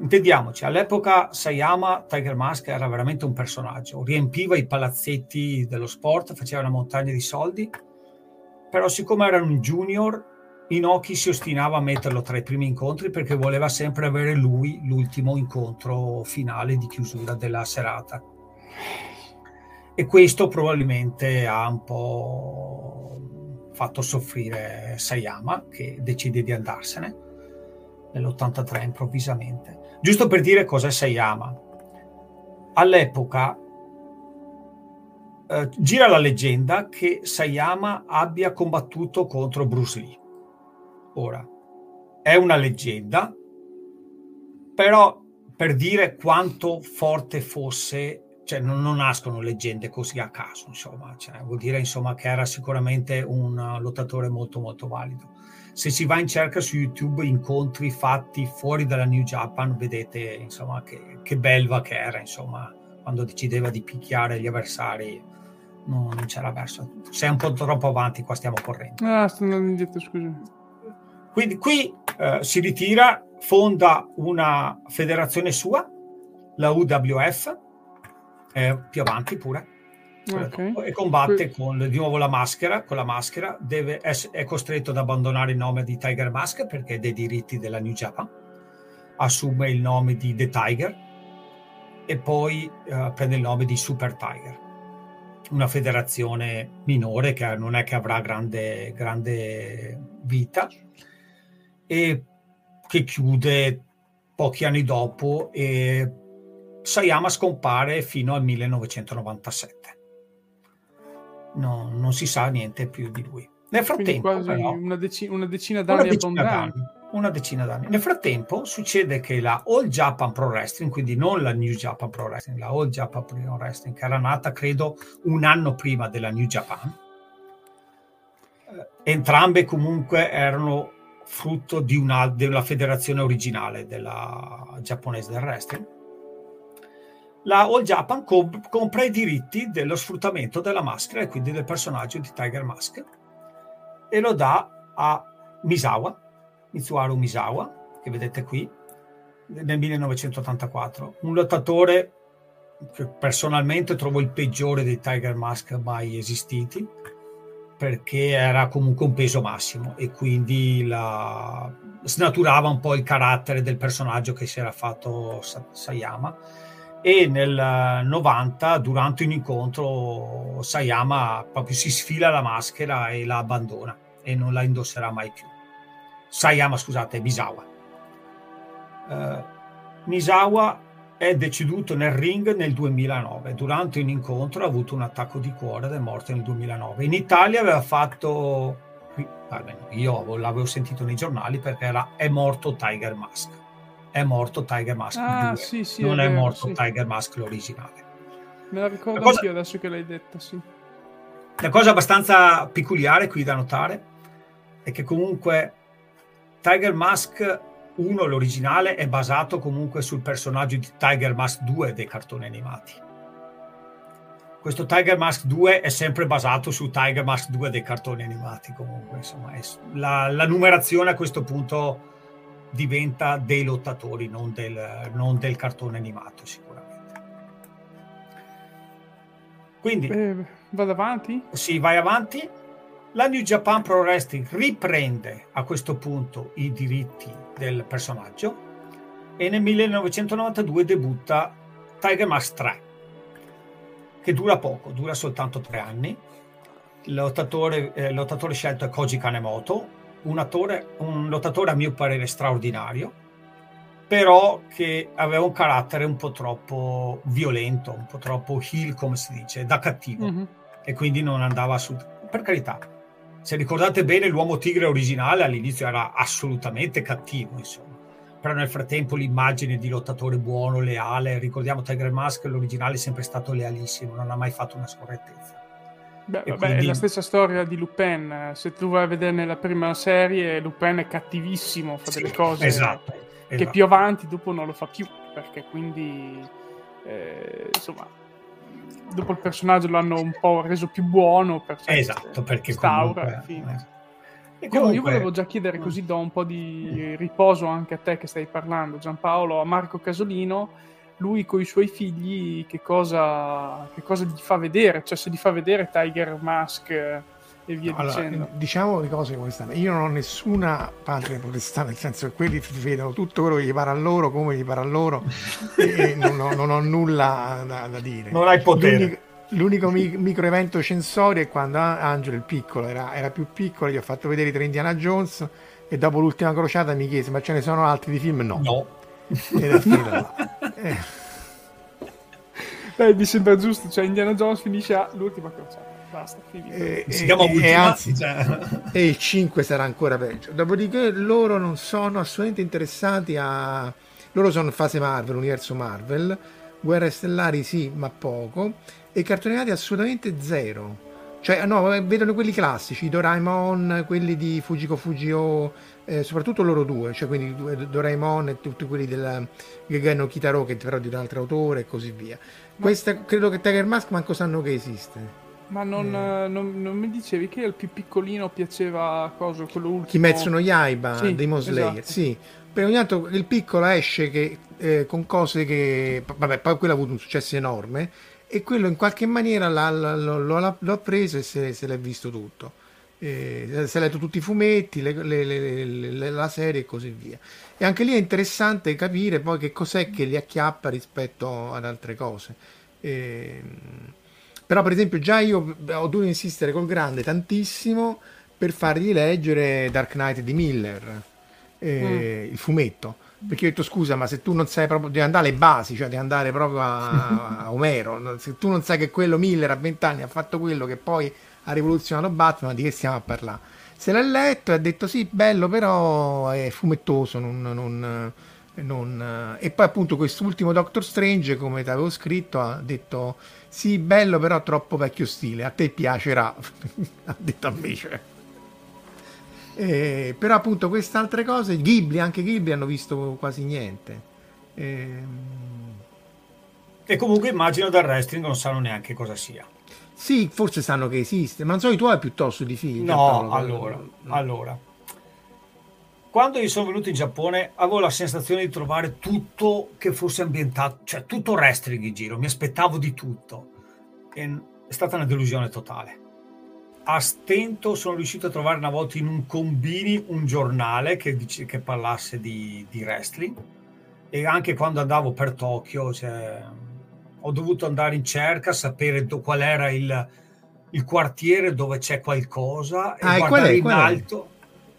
Intendiamoci, all'epoca Sayama, Tiger Mask, era veramente un personaggio, riempiva i palazzetti dello sport, faceva una montagna di soldi, però siccome era un junior Inoki si ostinava a metterlo tra i primi incontri perché voleva sempre avere lui l'ultimo incontro finale di chiusura della serata, e questo probabilmente ha un po' fatto soffrire Sayama, che decide di andarsene nell'ottantatré improvvisamente. Giusto per dire cos'è Sayama, all'epoca eh, gira la leggenda che Sayama abbia combattuto contro Bruce Lee. Ora, è una leggenda, però per dire quanto forte fosse, cioè non, non nascono leggende così a caso, insomma, cioè, vuol dire insomma che era sicuramente un lottatore molto molto valido. Se si va in cerca su YouTube incontri fatti fuori dalla New Japan, vedete insomma che, che belva che era, insomma, quando decideva di picchiare gli avversari non, non c'era verso. Sei un po' troppo avanti, qua stiamo correndo. Ah, sto andando indietro, scusa. Quindi qui eh, si ritira, fonda una federazione sua, la U W F, eh, più avanti pure, okay. E combatte con di nuovo la maschera, con la maschera deve essere, è costretto ad abbandonare il nome di Tiger Mask perché è dei diritti della New Japan, assume il nome di The Tiger e poi eh, prende il nome di Super Tiger, una federazione minore che non è che avrà grande, grande vita, e che chiude pochi anni dopo, e Sayama scompare fino al millenovecentonovantasette. No, non si sa niente più di lui. Nel frattempo, quasi però, una, dec- una decina d'anni, una decina d'anni. d'anni. Una decina d'anni. Nel frattempo succede che la All Japan Pro Wrestling, quindi non la New Japan Pro Wrestling, la All Japan Pro Wrestling, che era nata credo un anno prima della New Japan, entrambe comunque erano frutto di una della federazione originale della giapponese del wrestling. La All Japan comp- compra i diritti dello sfruttamento della maschera e quindi del personaggio di Tiger Mask e lo dà a Misawa, Mitsuharu Misawa, che vedete qui, nel millenovecentottantaquattro, un lottatore che personalmente trovo il peggiore dei Tiger Mask mai esistiti, perché era comunque un peso massimo e quindi la... snaturava un po' il carattere del personaggio che si era fatto Sayama. E nel novanta, durante un incontro, Sayama proprio si sfila la maschera e la abbandona e non la indosserà mai più. Sayama, scusate, Misawa. Uh, Misawa è deceduto nel ring nel duemilanove, durante un incontro ha avuto un attacco di cuore ed è morto nel duemilanove. In Italia aveva fatto, io l'avevo sentito nei giornali perché era è morto Tiger Mask, è morto Tiger Mask ah, due, sì, sì, non è, vero, è morto sì. Tiger Mask l'originale. Me la ricordo la cosa, anch'io adesso che l'hai detta, sì. La cosa abbastanza peculiare qui da notare è che comunque Tiger Mask uno, l'originale, è basato comunque sul personaggio di Tiger Mask due dei cartoni animati. Questo Tiger Mask due è sempre basato su Tiger Mask due dei cartoni animati, comunque, insomma, è, la, la numerazione a questo punto diventa dei lottatori, non del, non del cartone animato, sicuramente. Quindi... Eh, vado avanti? Sì, vai avanti. La New Japan Pro Wrestling riprende a questo punto i diritti del personaggio e nel millenovecentonovantadue debutta Tiger Mask tre, che dura poco, dura soltanto tre anni. Lottatore, eh, lottatore scelto è Koji Kanemoto, un, attore, un lottatore a mio parere straordinario, però che aveva un carattere un po' troppo violento, un po' troppo heel, come si dice, da cattivo, mm-hmm. E quindi non andava assolutamente. Per carità, se ricordate bene, l'uomo tigre originale all'inizio era assolutamente cattivo, insomma. Però nel frattempo l'immagine di lottatore buono, leale, ricordiamo Tiger Mask, l'originale è sempre stato lealissimo, non ha mai fatto una scorrettezza. Beh, vabbè, quindi... è la stessa storia di Lupin, se tu vai a vedere nella prima serie, Lupin è cattivissimo, fa delle sì, cose esatto, che esatto. Più avanti dopo non lo fa più, perché quindi, eh, insomma... dopo il personaggio l'hanno un po' reso più buono per esatto perché comunque, fine. Eh. E comunque... io volevo già chiedere, così do un po' di riposo anche a te che stai parlando, Giampaolo, a Marco Casolino, lui con i suoi figli che cosa, che cosa gli fa vedere, cioè se gli fa vedere Tiger Mask e via allora, dicendo. Diciamo le cose come stanno. Io non ho nessuna parte protestante, nel senso che quelli vedono tutto quello che gli pare a loro, come gli pare a loro, e non ho, non ho nulla da, da dire. Non hai potere. L'unico, l'unico mi- micro evento censorio è quando Angelo, il piccolo, era, era più piccolo, gli ho fatto vedere i tre Indiana Jones e dopo l'ultima crociata mi chiese: ma ce ne sono altri di film? No. No. Ed è finita là. Eh. Dai, mi sembra giusto, cioè Indiana Jones finisce a l'ultima crociata, basta, finito. E, si e, chiama e, ultima, anzi, cioè. E il cinque sarà ancora peggio. Dopodiché loro non sono assolutamente interessati a... loro sono fase Marvel, universo Marvel, Guerre Stellari sì, ma poco, e cartoni animati assolutamente zero. Cioè, no, vedono quelli classici, Doraemon, quelli di Fujiko Fujio, eh, soprattutto loro due, cioè quindi Doraemon e tutti quelli del Gege no Kitaro, che però di un altro autore, e così via. Questa, credo che Tiger Mask manco sanno che esiste. Ma non, mm. non, non mi dicevi che al più piccolino piaceva cosa, quello ultimo? Kimetsu no Yaiba, sì, Demon Slayer, esatto. Sì. Per ogni tanto il piccolo esce che, eh, con cose che... vabbè, poi quello ha avuto un successo enorme e quello in qualche maniera l'ha, l'ha, l'ha, l'ha preso e se, se l'è visto tutto. Eh, si è letto tutti i fumetti, le, le, le, le, la serie e così via. E anche lì è interessante capire poi che cos'è che li acchiappa rispetto ad altre cose. Eh, però per esempio già io ho dovuto insistere col grande tantissimo per fargli leggere Dark Knight di Miller, eh, mm. il fumetto, perché ho detto scusa, ma se tu non sai proprio, devi andare alle basi, cioè devi andare proprio a, a Omero, se tu non sai che quello Miller a vent'anni ha fatto quello che poi ha rivoluzionato Batman, di che stiamo a parlare? Se l'ha letto e ha detto sì, bello, però è fumettoso, non, non, non... e poi appunto quest'ultimo Doctor Strange, come ti avevo scritto, ha detto sì, bello, però troppo vecchio stile, a te piacerà, ha detto a me, cioè. E, però appunto queste altre cose, Ghibli, anche Ghibli hanno visto quasi niente. E, e comunque immagino dal wrestling non sanno neanche cosa sia. Sì, forse sanno che esiste, ma non so i tuoi piuttosto di film. No, Paolo, allora, no. allora. Quando io sono venuto in Giappone avevo la sensazione di trovare tutto che fosse ambientato, cioè tutto wrestling in giro, mi aspettavo di tutto. E è stata una delusione totale. A stento sono riuscito a trovare una volta in un combini un giornale che, dice, che parlasse di, di wrestling, e anche quando andavo per Tokyo, cioè... ho dovuto andare in cerca, sapere do, qual era il, il quartiere dove c'è qualcosa, e ah, guardare in alto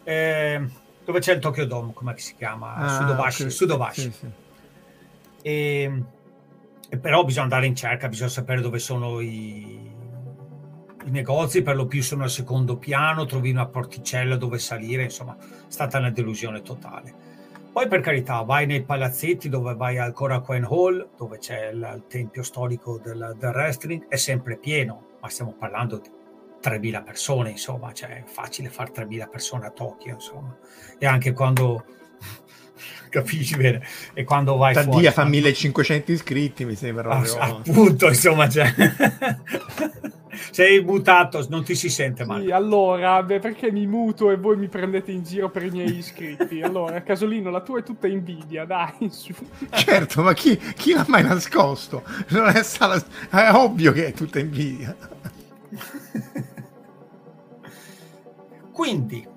eh, dove c'è il Tokyo Dome, come si chiama? Ah, Sudobashi. Okay. Sudobashi. Sì, sì. E, e però bisogna andare in cerca, bisogna sapere dove sono i, i negozi, per lo più sono al secondo piano, trovi una porticella dove salire, insomma è stata una delusione totale. Poi per carità vai nei palazzetti dove vai al Korakuen Hall, dove c'è il, il tempio storico del, del wrestling, è sempre pieno, ma stiamo parlando di tremila persone, insomma, cioè è facile fare tremila persone a Tokyo, insomma. E anche quando capisci bene, e quando vai Taddia fuori fa millecinquecento iscritti, mi sembra, ah, appunto, insomma, cioè sei mutato, non ti si sente male. Sì, allora, beh, perché mi muto e voi mi prendete in giro per i miei iscritti? Allora, Casolino, la tua è tutta invidia, dai, su. Certo, ma chi, chi l'ha mai nascosto? Non è, stato, è ovvio che è tutta invidia. Quindi,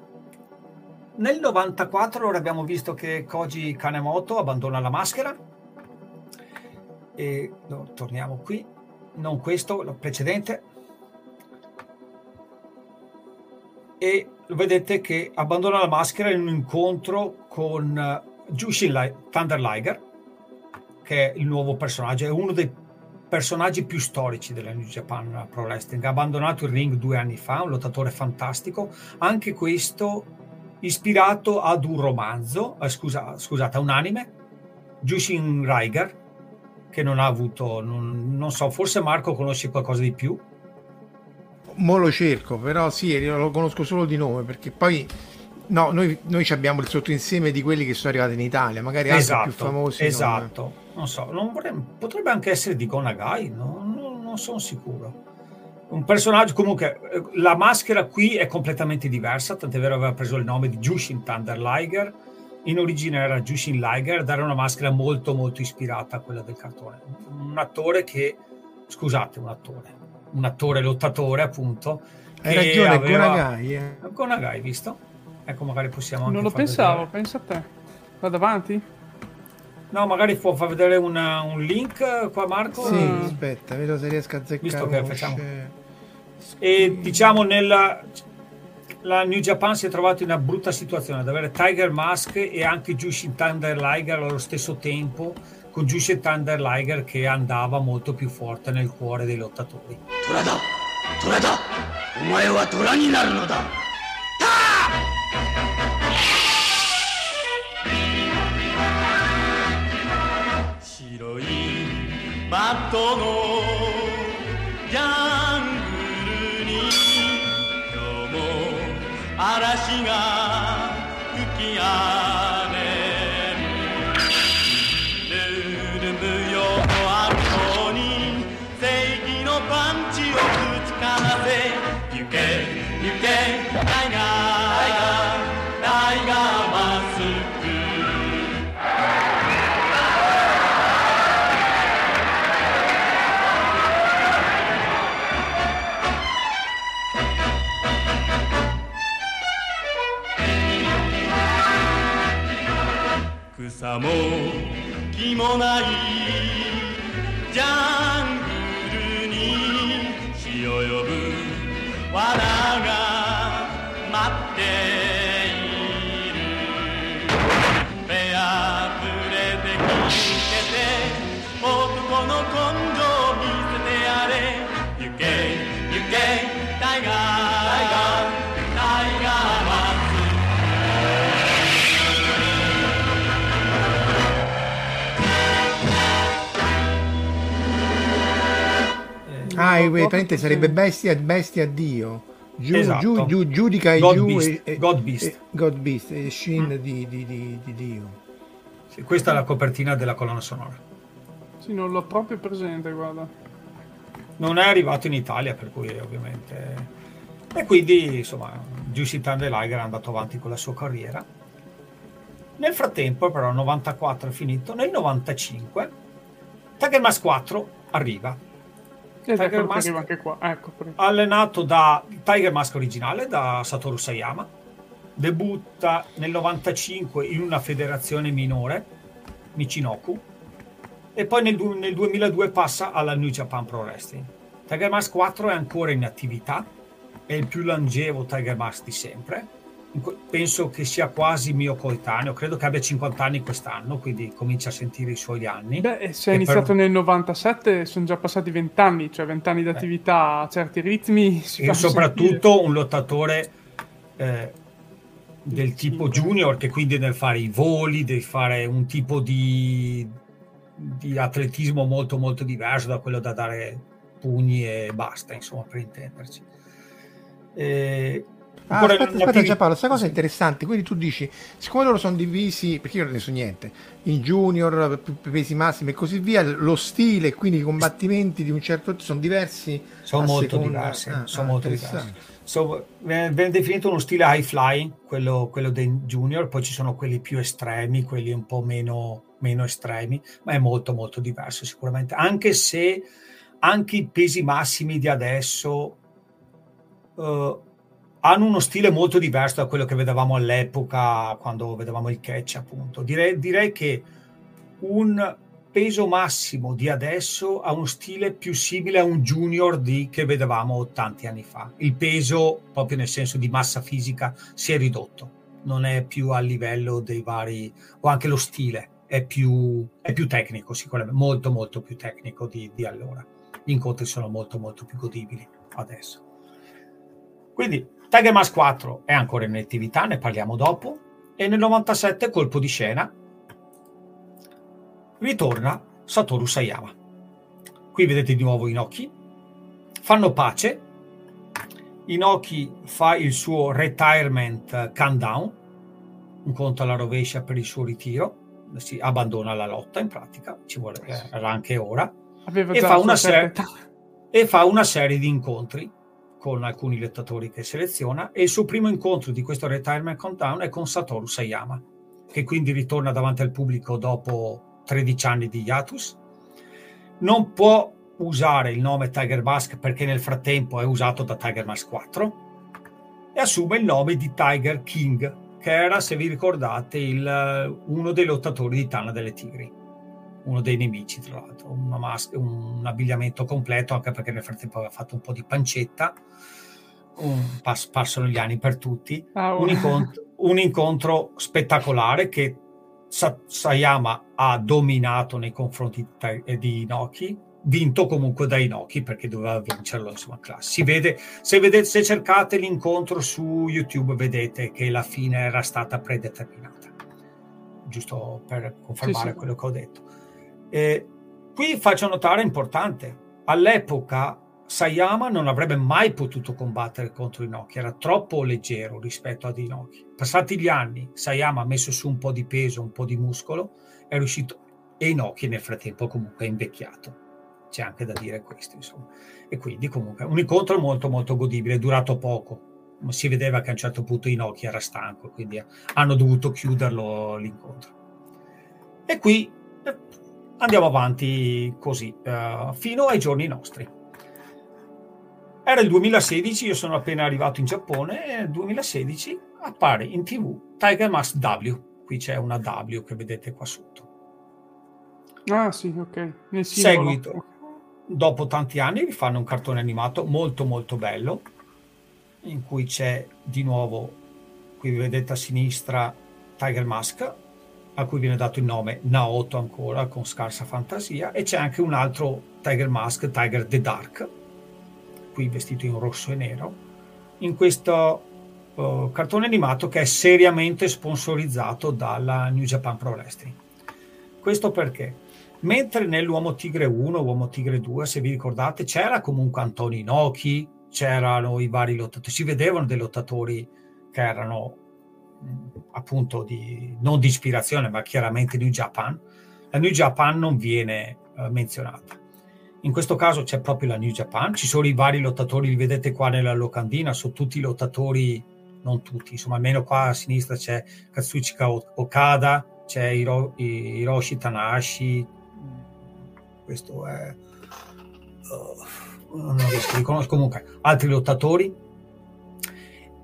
nel novantaquattro ora abbiamo visto che Koji Kanemoto abbandona la maschera. E no, torniamo qui. Non questo, lo precedente. E vedete che abbandona la maschera in un incontro con Jushin Thunder Liger, che è il nuovo personaggio, è uno dei personaggi più storici della New Japan Pro Wrestling. Ha abbandonato il ring due anni fa, un lottatore fantastico, anche questo ispirato ad un romanzo, eh, scusa, scusate, a un anime, Jushin Liger, che non ha avuto, non, non so, forse Marco conosce qualcosa di più. Mo lo cerco, però sì, lo conosco solo di nome, perché poi no, noi, noi abbiamo il sottoinsieme di quelli che sono arrivati in Italia, magari anche esatto, più famosi. Esatto, non, non so, non vorrei, potrebbe anche essere di Gonagai, no? non, non sono sicuro. Un personaggio, comunque, la maschera qui è completamente diversa, tant'è vero aveva preso il nome di Jushin Thunder Liger, in origine era Jushin Liger, ed era una maschera molto molto ispirata a quella del cartone. Un attore che, scusate, un attore... un attore lottatore appunto Hai ragione, aveva... Gonagai. Eh. Gonagai, visto? Ecco, magari possiamo anche... Non lo pensavo, vedere. Pensa a te. Vado avanti? No, magari può far vedere una, un link qua, Marco. Sì, uh... aspetta, vedo se riesco a azzeccare. Visto che facciamo... E diciamo nella... La New Japan si è trovata in una brutta situazione ad avere Tiger Mask e anche Jushin Thunder Liger allo stesso tempo, con Jushin Thunder Liger che andava molto più forte nel cuore dei lottatori. Torada, torada, omae wa tora ni naru no da. Ta! Shiroi matto no. Ah, praticamente sarebbe bestia, bestia Dio. Giù, esatto. giù, giù, giudica God giù Beast. E, God Beast. E, God Beast e Shin mm. di, di, di, di Dio. Sì, questa è la copertina della colonna sonora. Sì, non l'ho proprio presente, guarda. Non è arrivato in Italia, per cui ovviamente... E quindi, insomma, Jushin Thunder Liger è andato avanti con la sua carriera. Nel frattempo, però, il novantaquattro è finito. Nel novantacinque, Tiger Mask quattro arriva. Tiger Mask anche qua. Ecco, allenato da Tiger Mask originale da Satoru Sayama, debutta nel novantacinque in una federazione minore, Michinoku, e poi nel, nel duemiladue passa alla New Japan Pro Wrestling. Tiger Mask quattro è ancora in attività, è il più longevo Tiger Mask di sempre, penso che sia quasi mio coetaneo, credo che abbia cinquanta anni quest'anno, quindi comincia a sentire i suoi anni. Beh, se è iniziato per... nel novantasette sono già passati vent'anni, cioè vent'anni di attività a certi ritmi. Si e soprattutto sentire. Un lottatore eh, del tipo junior, che quindi deve fare i voli, deve fare un tipo di, di atletismo molto molto diverso da quello da dare pugni e basta, insomma, per intenderci. E... Ah, aspetta, aspetta Giampaolo, questa cosa è interessante. Quindi tu dici, siccome loro sono divisi, perché io non ne so niente, in junior, pesi massimi e così via, lo stile, quindi i combattimenti di un certo tipo sono diversi, sono molto diversi, ah, sono ah, molto diversi. So, ben definito uno stile high flying, quello, quello dei junior, poi ci sono quelli più estremi, quelli un po' meno, meno estremi, ma è molto molto diverso sicuramente, anche se anche i pesi massimi di adesso uh, hanno uno stile molto diverso da quello che vedevamo all'epoca quando vedevamo il catch, appunto. Direi, direi che un peso massimo di adesso ha uno stile più simile a un junior di che vedevamo tanti anni fa. Il peso, proprio nel senso di massa fisica, si è ridotto. Non è più a livello dei vari... o anche lo stile è più, è più tecnico, sicuramente, molto molto più tecnico di, di allora. Gli incontri sono molto molto più godibili adesso. Quindi... Tiger Mask quattro è ancora in attività, ne parliamo dopo, e nel novantasette, colpo di scena, ritorna Satoru Sayama. Qui vedete di nuovo Inoki, fanno pace, Inoki fa il suo retirement countdown, un conto alla rovescia per il suo ritiro, si abbandona la lotta in pratica, ci vuole era anche ora, e fa, una ser- e fa una serie di incontri con alcuni lottatori che seleziona, e il suo primo incontro di questo retirement countdown è con Satoru Sayama, che quindi ritorna davanti al pubblico dopo tredici anni di hiatus. Non può usare il nome Tiger Mask perché nel frattempo è usato da Tiger Mask quattro e assume il nome di Tiger King, che era, se vi ricordate, il, uno dei lottatori di Tana delle Tigri, uno dei nemici, tra l'altro. Una mas- un abbigliamento completo, anche perché nel frattempo aveva fatto un po' di pancetta. Un, pass- passano gli anni per tutti. Oh. un, incontro, un incontro spettacolare che Sa- Sayama ha dominato nei confronti di, di Inoki, vinto comunque da Inoki perché doveva vincerlo, insomma, classe. Si vede, se, vedete, se cercate l'incontro su YouTube vedete che la fine era stata predeterminata, giusto per confermare sì, sì. quello che ho detto. E qui faccio notare, importante, all'epoca Sayama non avrebbe mai potuto combattere contro Inoki, era troppo leggero rispetto ad Inoki. Passati gli anni, Sayama ha messo su un po' di peso, un po' di muscolo, è riuscito, e Inoki nel frattempo comunque è invecchiato. C'è anche da dire questo, insomma. E quindi comunque un incontro molto molto godibile, è durato poco. Si vedeva che a un certo punto Inoki era stanco, quindi hanno dovuto chiuderlo l'incontro. E qui andiamo avanti così, uh, fino ai giorni nostri. Era il duemilasedici, io sono appena arrivato in Giappone, e nel duemilasedici appare in tivù Tiger Mask W. Qui c'è una W che vedete qua sotto. Ah sì, ok. Nel seguito, dopo tanti anni, rifanno un cartone animato molto molto bello, in cui c'è di nuovo, qui vedete a sinistra, Tiger Mask, a cui viene dato il nome Naoto ancora, con scarsa fantasia, e c'è anche un altro Tiger Mask, Tiger the Dark, qui vestito in rosso e nero, in questo uh, cartone animato che è seriamente sponsorizzato dalla New Japan Pro Wrestling. Questo perché, mentre nell'Uomo Tigre uno, Uomo Tigre due, se vi ricordate, c'era comunque Antonio Inoki, c'erano i vari lottatori, si vedevano dei lottatori che erano mh, appunto di, non di ispirazione, ma chiaramente New Japan. La New Japan non viene uh, menzionata. In questo caso c'è proprio la New Japan, ci sono i vari lottatori, li vedete qua nella locandina, sono tutti i lottatori, non tutti, insomma, almeno qua a sinistra c'è Kazuchika Okada, c'è Hiro, Hiroshi Tanahashi, questo è... Uh, non riesco, riconosco comunque, altri lottatori,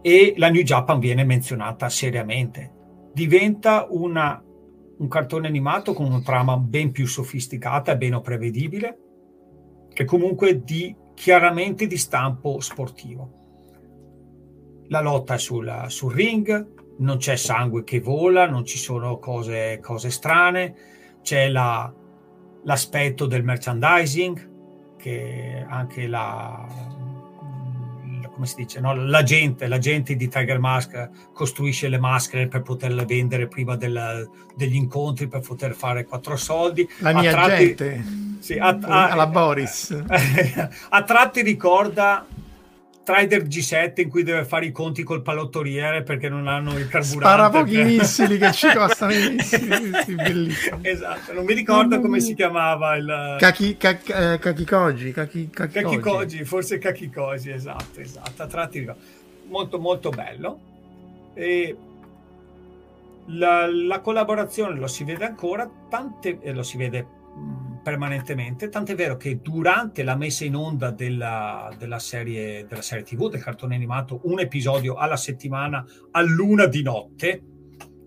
e la New Japan viene menzionata seriamente. Diventa una, un cartone animato con una trama ben più sofisticata, ben prevedibile, che comunque di chiaramente di stampo sportivo. La lotta è sulla, sul ring, non c'è sangue che vola, non ci sono cose, cose strane, c'è la, l'aspetto del merchandising, che anche la, la come si dice, no? la gente, la gente di Tiger Mask costruisce le maschere per poterle vendere prima del, degli incontri, per poter fare quattro soldi. La mia tratti, gente... Sì, a, a, alla Boris a tratti ricorda Trader G sette in cui deve fare i conti col palottoriere perché non hanno il carburante, spara pochi per... missili che ci costano i missili. Sì, bellissimo. Esatto, non mi ricordo non come mi... si chiamava il Kaki, kaki, eh, Kakikoji, kaki, kakikoji. Kakikoji, forse Kakikoji, esatto, esatto. A tratti ricorda. Molto molto bello. E la, la collaborazione lo si vede ancora tante, eh, lo si vede permanentemente, tant'è vero che durante la messa in onda della, della, serie, della serie tivù, del cartone animato, un episodio alla settimana all'una di notte,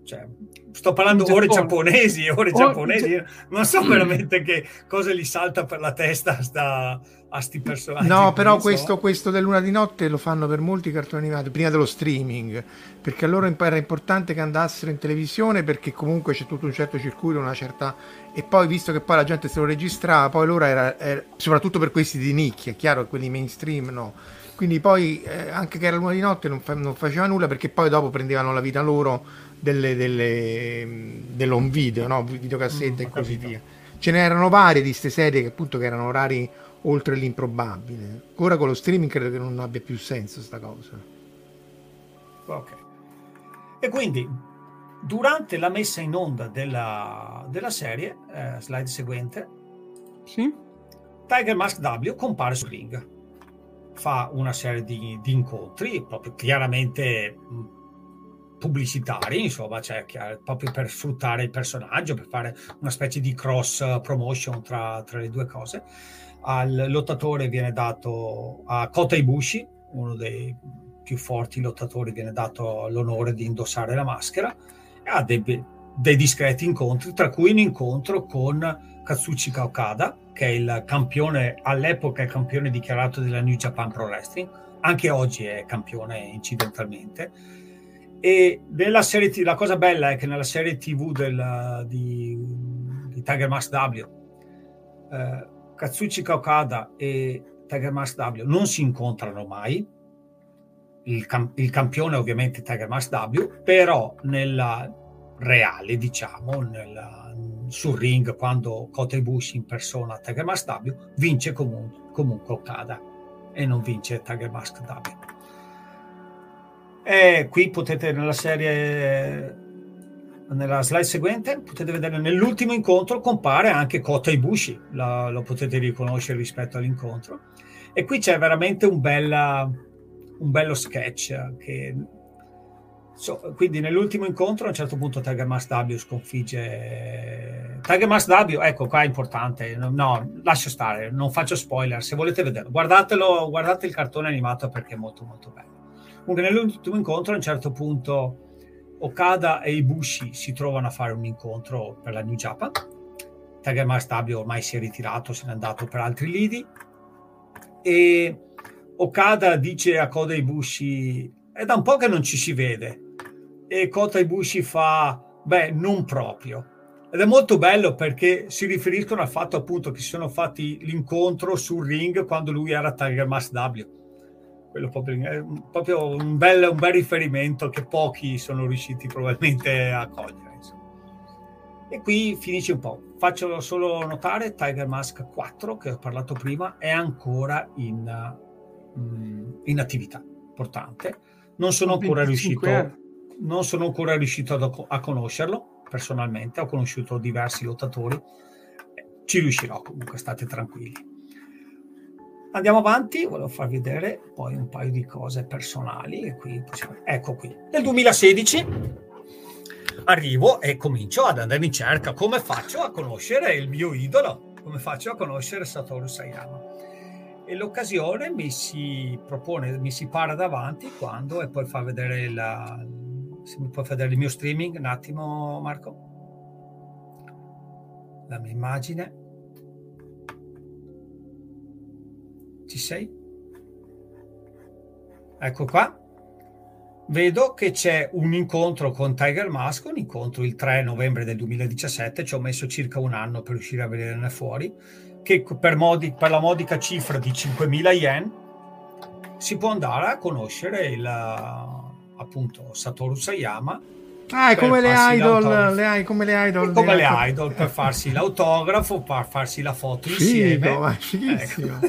cioè, sto parlando ore giapponesi, ore oh, giapponesi, non so veramente che cosa gli salta per la testa sta, a sti personaggi. No, però questo, so. questo dell'una di notte lo fanno per molti cartoni animati, prima dello streaming, perché a loro era importante che andassero in televisione, perché comunque c'è tutto un certo circuito, una certa... E poi, visto che poi la gente se lo registrava, poi loro era, era... soprattutto per questi di nicchia, è chiaro, quelli mainstream no. Quindi poi, eh, anche che era l'una di notte, non, fa... non faceva nulla, perché poi dopo prendevano la vita loro... delle, delle dell'home video, no? videocassette mm, e così via. Ce n'erano varie di queste serie che appunto che erano orari oltre l'improbabile. Ora con lo streaming credo che non abbia più senso sta cosa. Ok. E quindi durante la messa in onda della, della serie, eh, slide seguente, sì? Tiger Mask W compare su ring, fa una serie di, di incontri proprio chiaramente pubblicitari, insomma, cioè, proprio per sfruttare il personaggio, per fare una specie di cross promotion tra, tra le due cose. Al lottatore viene dato a Kota Ibushi, uno dei più forti lottatori, viene dato l'onore di indossare la maschera, e ha dei, dei discreti incontri, tra cui un incontro con Kazuchika Okada, che è il campione, all'epoca è campione dichiarato della New Japan Pro Wrestling, anche oggi è campione incidentalmente. E nella serie T V, la cosa bella è che nella serie T V del, di, di Tiger Mask W, eh, Kazuchika Okada e Tiger Mask W non si incontrano mai. Il, cam- il campione ovviamente Tiger Mask W, però nella reale, diciamo, nella, sul ring, quando Kota Ibushi impersona Tiger Mask W, vince comun- comunque Okada e non vince Tiger Mask W. E qui potete, nella serie, nella slide seguente, potete vedere nell'ultimo incontro compare anche Kota Ibushi, la, lo potete riconoscere rispetto all'incontro. E qui c'è veramente un bella un bello sketch che, so, quindi nell'ultimo incontro a un certo punto Tiger Mask W sconfigge Tiger Mask W, ecco qua è importante, no, no, lascio stare, non faccio spoiler, se volete vederlo guardatelo, guardate il cartone animato perché è molto molto bello. Comunque nell'ultimo incontro a un certo punto Okada e Ibushi si trovano a fare un incontro per la New Japan. Tiger Mask W ormai si è ritirato, se n'è andato per altri lidi, e Okada dice a Kota Ibushi: è da un po' che non ci si vede. E Kota Ibushi fa: beh, non proprio. Ed è molto bello perché si riferiscono al fatto appunto che si sono fatti l'incontro sul ring quando lui era Tiger Mask W. Quello proprio, è proprio un bel, un bel riferimento che pochi sono riusciti probabilmente a cogliere, insomma. E qui finisce un po'. Faccio solo notare Tiger Mask quattro, che ho parlato prima, è ancora in in attività importante, non sono ancora riuscito anni. non sono ancora riuscito a, a conoscerlo personalmente, ho conosciuto diversi lottatori, ci riuscirò comunque, state tranquilli. Andiamo avanti, volevo farvi vedere poi un paio di cose personali e qui possiamo... ecco qui, nel duemilasedici arrivo e comincio ad andare in cerca, come faccio a conoscere il mio idolo, come faccio a conoscere Satoru Sayama. E l'occasione mi si propone, mi si para davanti quando, e poi fa vedere la, se mi puoi far vedere il mio streaming un attimo Marco, la mia immagine, ci sei? Ecco qua, vedo che c'è un incontro con Tiger Mask, un incontro il tre novembre del duemiladiciassette, ci ho messo circa un anno per riuscire a vederne fuori, che per, modi, per la modica cifra di cinquemila yen si può andare a conoscere il, appunto, Satoru Sayama. Ah, è come le idol, le, come le idol, come le idol, per farsi l'autografo, per farsi la foto insieme. Figo, ma fighissimo. Ecco.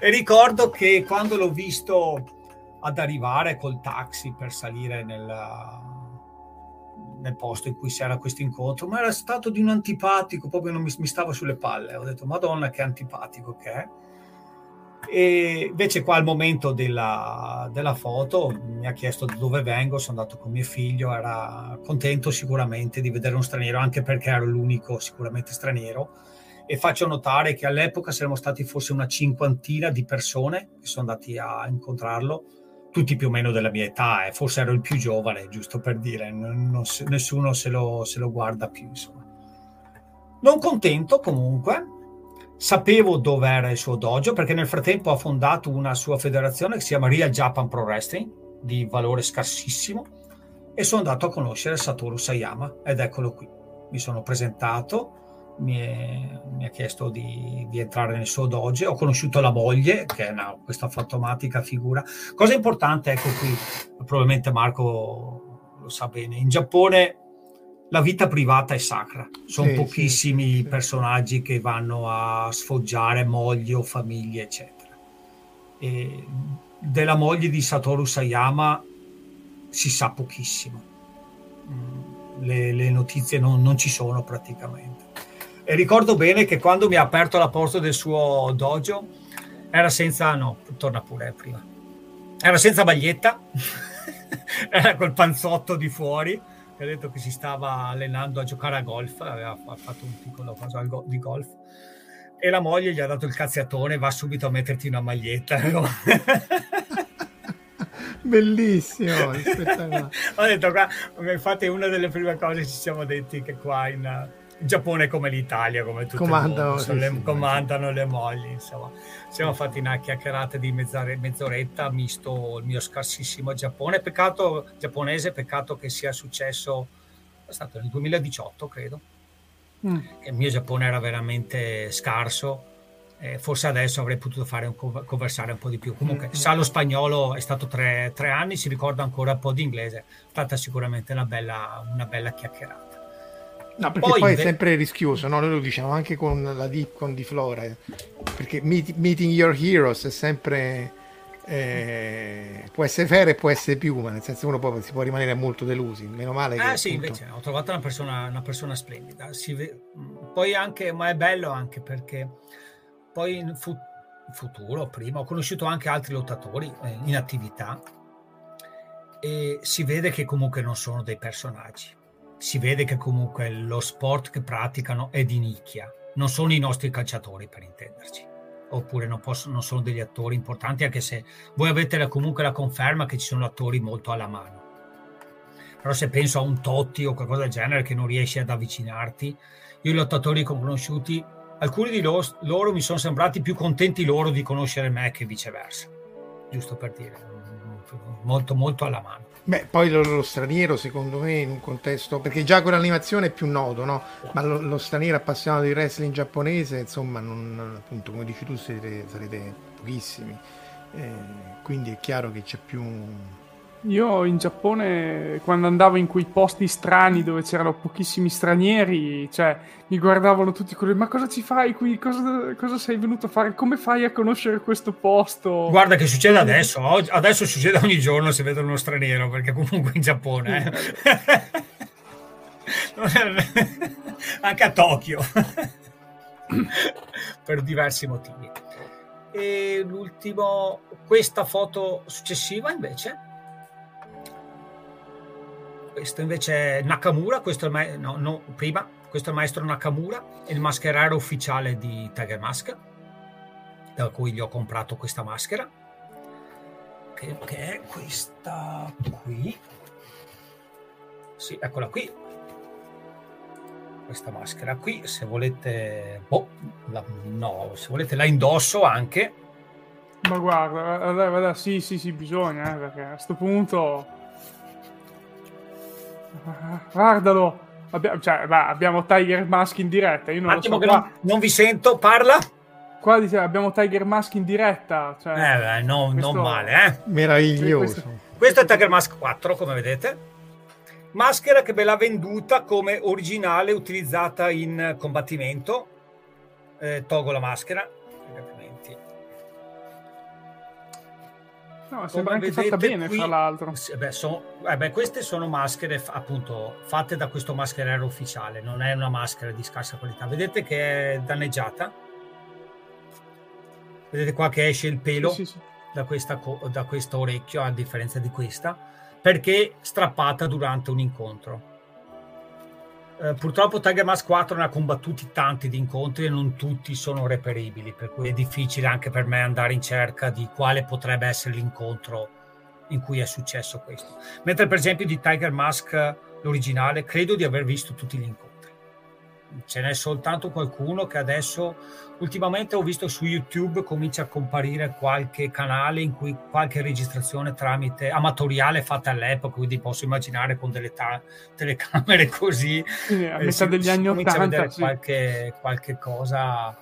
E ricordo che quando l'ho visto ad arrivare col taxi per salire nella... nel posto in cui c'era questo incontro, ma era stato di un antipatico, proprio non mi, mi stava sulle palle, ho detto Madonna che antipatico che è. E invece qua al momento della, della foto mi ha chiesto da dove vengo, sono andato con mio figlio, era contento sicuramente di vedere uno straniero, anche perché ero l'unico sicuramente straniero, e faccio notare che all'epoca saremmo stati forse una cinquantina di persone che sono andati a incontrarlo, tutti più o meno della mia età, eh. Forse ero il più giovane, giusto per dire, non, non, nessuno se lo, se lo guarda più, insomma. Non contento, comunque, sapevo dove era il suo dojo, perché nel frattempo ha fondato una sua federazione che si chiama Real Japan Pro Wrestling, di valore scarsissimo, e sono andato a conoscere Satoru Sayama, ed eccolo qui. Mi sono presentato, mi, è, mi ha chiesto di, di entrare nel suo dojo, ho conosciuto la moglie che è una, questa fantomatica figura. Cosa importante, ecco qui, probabilmente Marco lo sa bene, in Giappone la vita privata è sacra, sono sì, pochissimi sì, sì. personaggi che vanno a sfoggiare moglie o famiglie eccetera, e della moglie di Satoru Sayama si sa pochissimo, le, le notizie non, non ci sono praticamente. E ricordo bene che quando mi ha aperto la porta del suo dojo era senza, no, torna pure prima, era senza maglietta eh, col panzotto di fuori, che ha detto che si stava allenando a giocare a golf, aveva fatto un piccolo cosa di golf, e la moglie gli ha dato il cazziatone, va subito a metterti una maglietta. No? Bellissimo, ho detto qua, infatti una delle prime cose ci siamo detti che qua in Giappone come l'Italia, come tutto comandano, il mondo, sì, le, sì, comandano sì. le mogli, insomma. Siamo fatti una chiacchierata di mezz'ore, mezz'oretta, misto il mio scarsissimo Giappone, peccato giapponese, peccato che sia successo, è stato nel duemiladiciotto credo, mm. che il mio Giappone era veramente scarso, eh, forse adesso avrei potuto fare un co- conversare un po' di più, comunque mm. sa lo spagnolo, è stato tre, tre anni, si ricorda ancora un po' di inglese, è stata sicuramente una bella, una bella chiacchierata. No, perché poi, poi è sempre rischioso, no? Noi lo diciamo anche con la Dipcon di Flora, perché meet, meeting your heroes è sempre eh, può essere fair e può essere più, ma nel senso uno poi si può rimanere molto delusi, meno male che, eh sì, appunto... invece ho trovato una persona, una persona splendida, si ve... poi anche, ma è bello anche perché poi in fu- futuro, prima ho conosciuto anche altri lottatori eh, in attività e si vede che comunque non sono dei personaggi. Si vede che comunque lo sport che praticano è di nicchia, non sono i nostri calciatori per intenderci, oppure non, possono, non sono degli attori importanti, anche se voi avete la, comunque la conferma che ci sono attori molto alla mano, però se penso a un Totti o qualcosa del genere che non riesci ad avvicinarti, io gli lottatori conosciuti, alcuni di loro, loro mi sono sembrati più contenti loro di conoscere me che viceversa, giusto per dire, molto molto alla mano. Beh, poi lo, lo straniero secondo me in un contesto, perché già con l'animazione è più noto, no? Ma lo, lo straniero appassionato di wrestling giapponese, insomma, non, appunto come dici tu sarete, sarete pochissimi, eh, quindi è chiaro che c'è più. Io in Giappone quando andavo in quei posti strani dove c'erano pochissimi stranieri, cioè mi guardavano tutti quelli, ma cosa ci fai qui? Cosa, cosa sei venuto a fare? Come fai a conoscere questo posto? Guarda che succede adesso, adesso succede ogni giorno se vedono uno straniero, perché comunque in Giappone eh. anche a Tokyo per diversi motivi. E l'ultimo, questa foto successiva invece questo invece è Nakamura, questo è il ma- no, no, prima, questo è il maestro Nakamura, è il mascheraro ufficiale di Tiger Mask, da cui gli ho comprato questa maschera, che, che è questa qui, sì, eccola qui, questa maschera qui, se volete, boh, la, no, se volete la indosso anche. Ma guarda, guarda, guarda sì, sì, sì, bisogna, eh, perché a sto punto... Guardalo, Abbia- cioè, bah, abbiamo Tiger Mask in diretta. Io non Attimo lo so. Qua... Non, non vi sento, parla. Qua diciamo, abbiamo Tiger Mask in diretta. Cioè, eh, beh, no, questo... non male, eh? Meraviglioso. Questo... questo è Tiger Mask quattro, come vedete. Maschera che ve l'ha venduta come originale utilizzata in combattimento. Eh, tolgo la maschera. No, sembra anche fatta bene qui, fra l'altro. Beh, sono, eh beh, queste sono maschere f- appunto fatte da questo mascherero ufficiale, non è una maschera di scarsa qualità. Vedete che è danneggiata? Vedete qua che esce il pelo sì, sì, sì. da questa co- da questo orecchio, a differenza di questa, perché strappata durante un incontro. Eh, purtroppo Tiger Mask quattro ne ha combattuti tanti di incontri e non tutti sono reperibili, per cui è difficile anche per me andare in cerca di quale potrebbe essere l'incontro in cui è successo questo, mentre per esempio di Tiger Mask l'originale credo di aver visto tutti gli incontri, ce n'è soltanto qualcuno che adesso ultimamente ho visto su YouTube comincia a comparire qualche canale in cui qualche registrazione tramite amatoriale fatta all'epoca, quindi posso immaginare con delle ta- telecamere così sì, a eh, metà si, degli si anni ottanta, a vedere sì. qualche, qualche cosa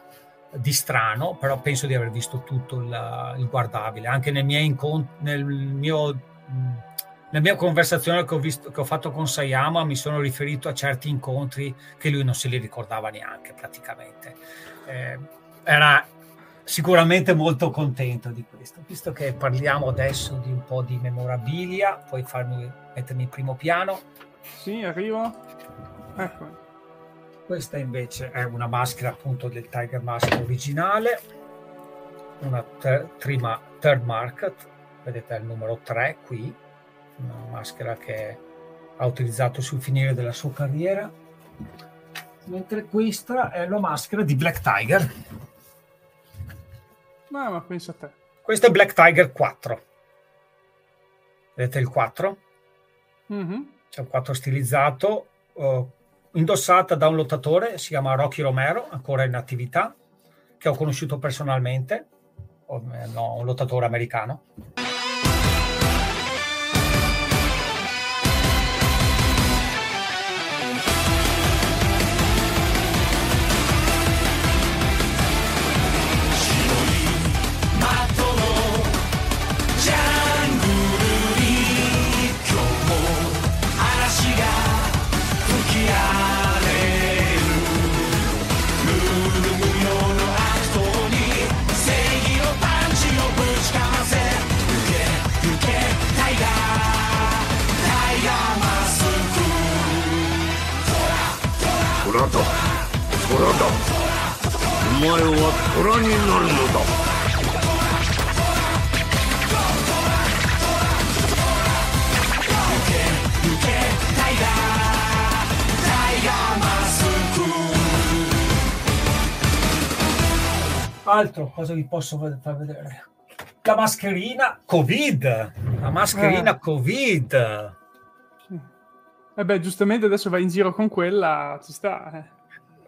di strano, però penso di aver visto tutto il, il guardabile anche nei miei incontri, nel mio nella mia conversazione che ho, visto, che ho fatto con Sayama mi sono riferito a certi incontri che lui non se li ricordava neanche praticamente. Eh, era sicuramente molto contento di questo, visto che parliamo adesso di un po' di memorabilia, puoi farmi mettermi in primo piano? Sì, arrivo. Ecco. Questa invece è una maschera appunto del Tiger Mask originale, una ter- trima, third market, vedete è il numero tre qui. una maschera che ha utilizzato sul finire della sua carriera, mentre questa è la maschera di Black Tiger. No, ma pensa a te. Questo è Black Tiger quattro. Vedete il quattro? Mm-hmm. C'è un quattro stilizzato, eh, indossata da un lottatore, si chiama Rocky Romero, ancora in attività, che ho conosciuto personalmente, o, eh, no, un lottatore americano. Altro, cosa vi posso far vedere? La mascherina Covid, la mascherina eh. Covid. E eh beh, giustamente adesso vai in giro con quella, ci sta. Eh.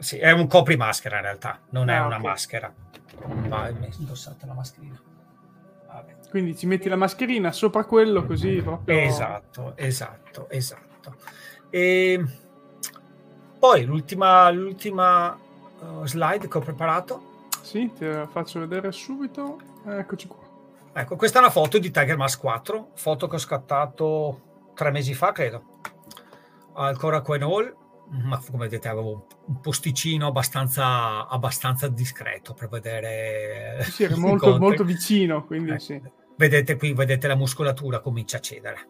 Sì, è un coprimaschera in realtà, non ah, è una okay. maschera. Ma è indossata la mascherina. Vabbè. Quindi ci metti la mascherina sopra quello, così proprio... Esatto, esatto, esatto. E poi l'ultima, l'ultima slide che ho preparato. Sì, te la faccio vedere subito. Eccoci qua. Ecco, questa è una foto di Tiger Mask quattro, foto che ho scattato tre mesi fa, credo. Ancora qua in hall, ma come vedete avevo un posticino abbastanza, abbastanza discreto per vedere. Sì, era molto, molto vicino, quindi eh, sì. Vedete qui, vedete la muscolatura comincia a cedere.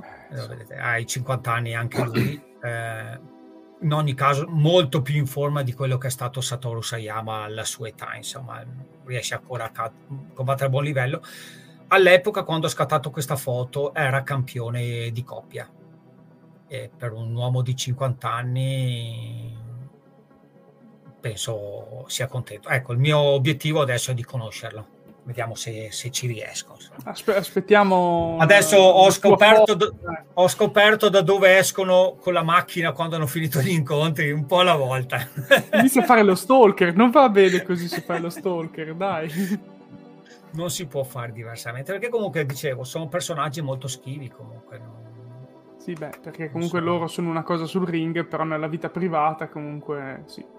Eh, allora, vedete, ha i cinquanta anni anche lui. Eh, in ogni caso molto più in forma di quello che è stato Satoru Sayama alla sua età, insomma, riesce ancora a ca- combattere a buon livello. All'epoca, quando ho scattato questa foto, era campione di coppia. E per un uomo di cinquanta anni penso sia contento. Ecco, il mio obiettivo adesso è di conoscerlo. Vediamo se, se ci riesco. Aspe- aspettiamo. Adesso ho scoperto, do- ho scoperto da dove escono con la macchina quando hanno finito gli incontri, un po' alla volta. Inizia a fare lo stalker, non va bene così se fai lo stalker, dai. Non si può fare diversamente, perché comunque, dicevo, sono personaggi molto schivi comunque. No? Sì, beh, perché comunque so. Loro sono una cosa sul ring, però nella vita privata comunque sì.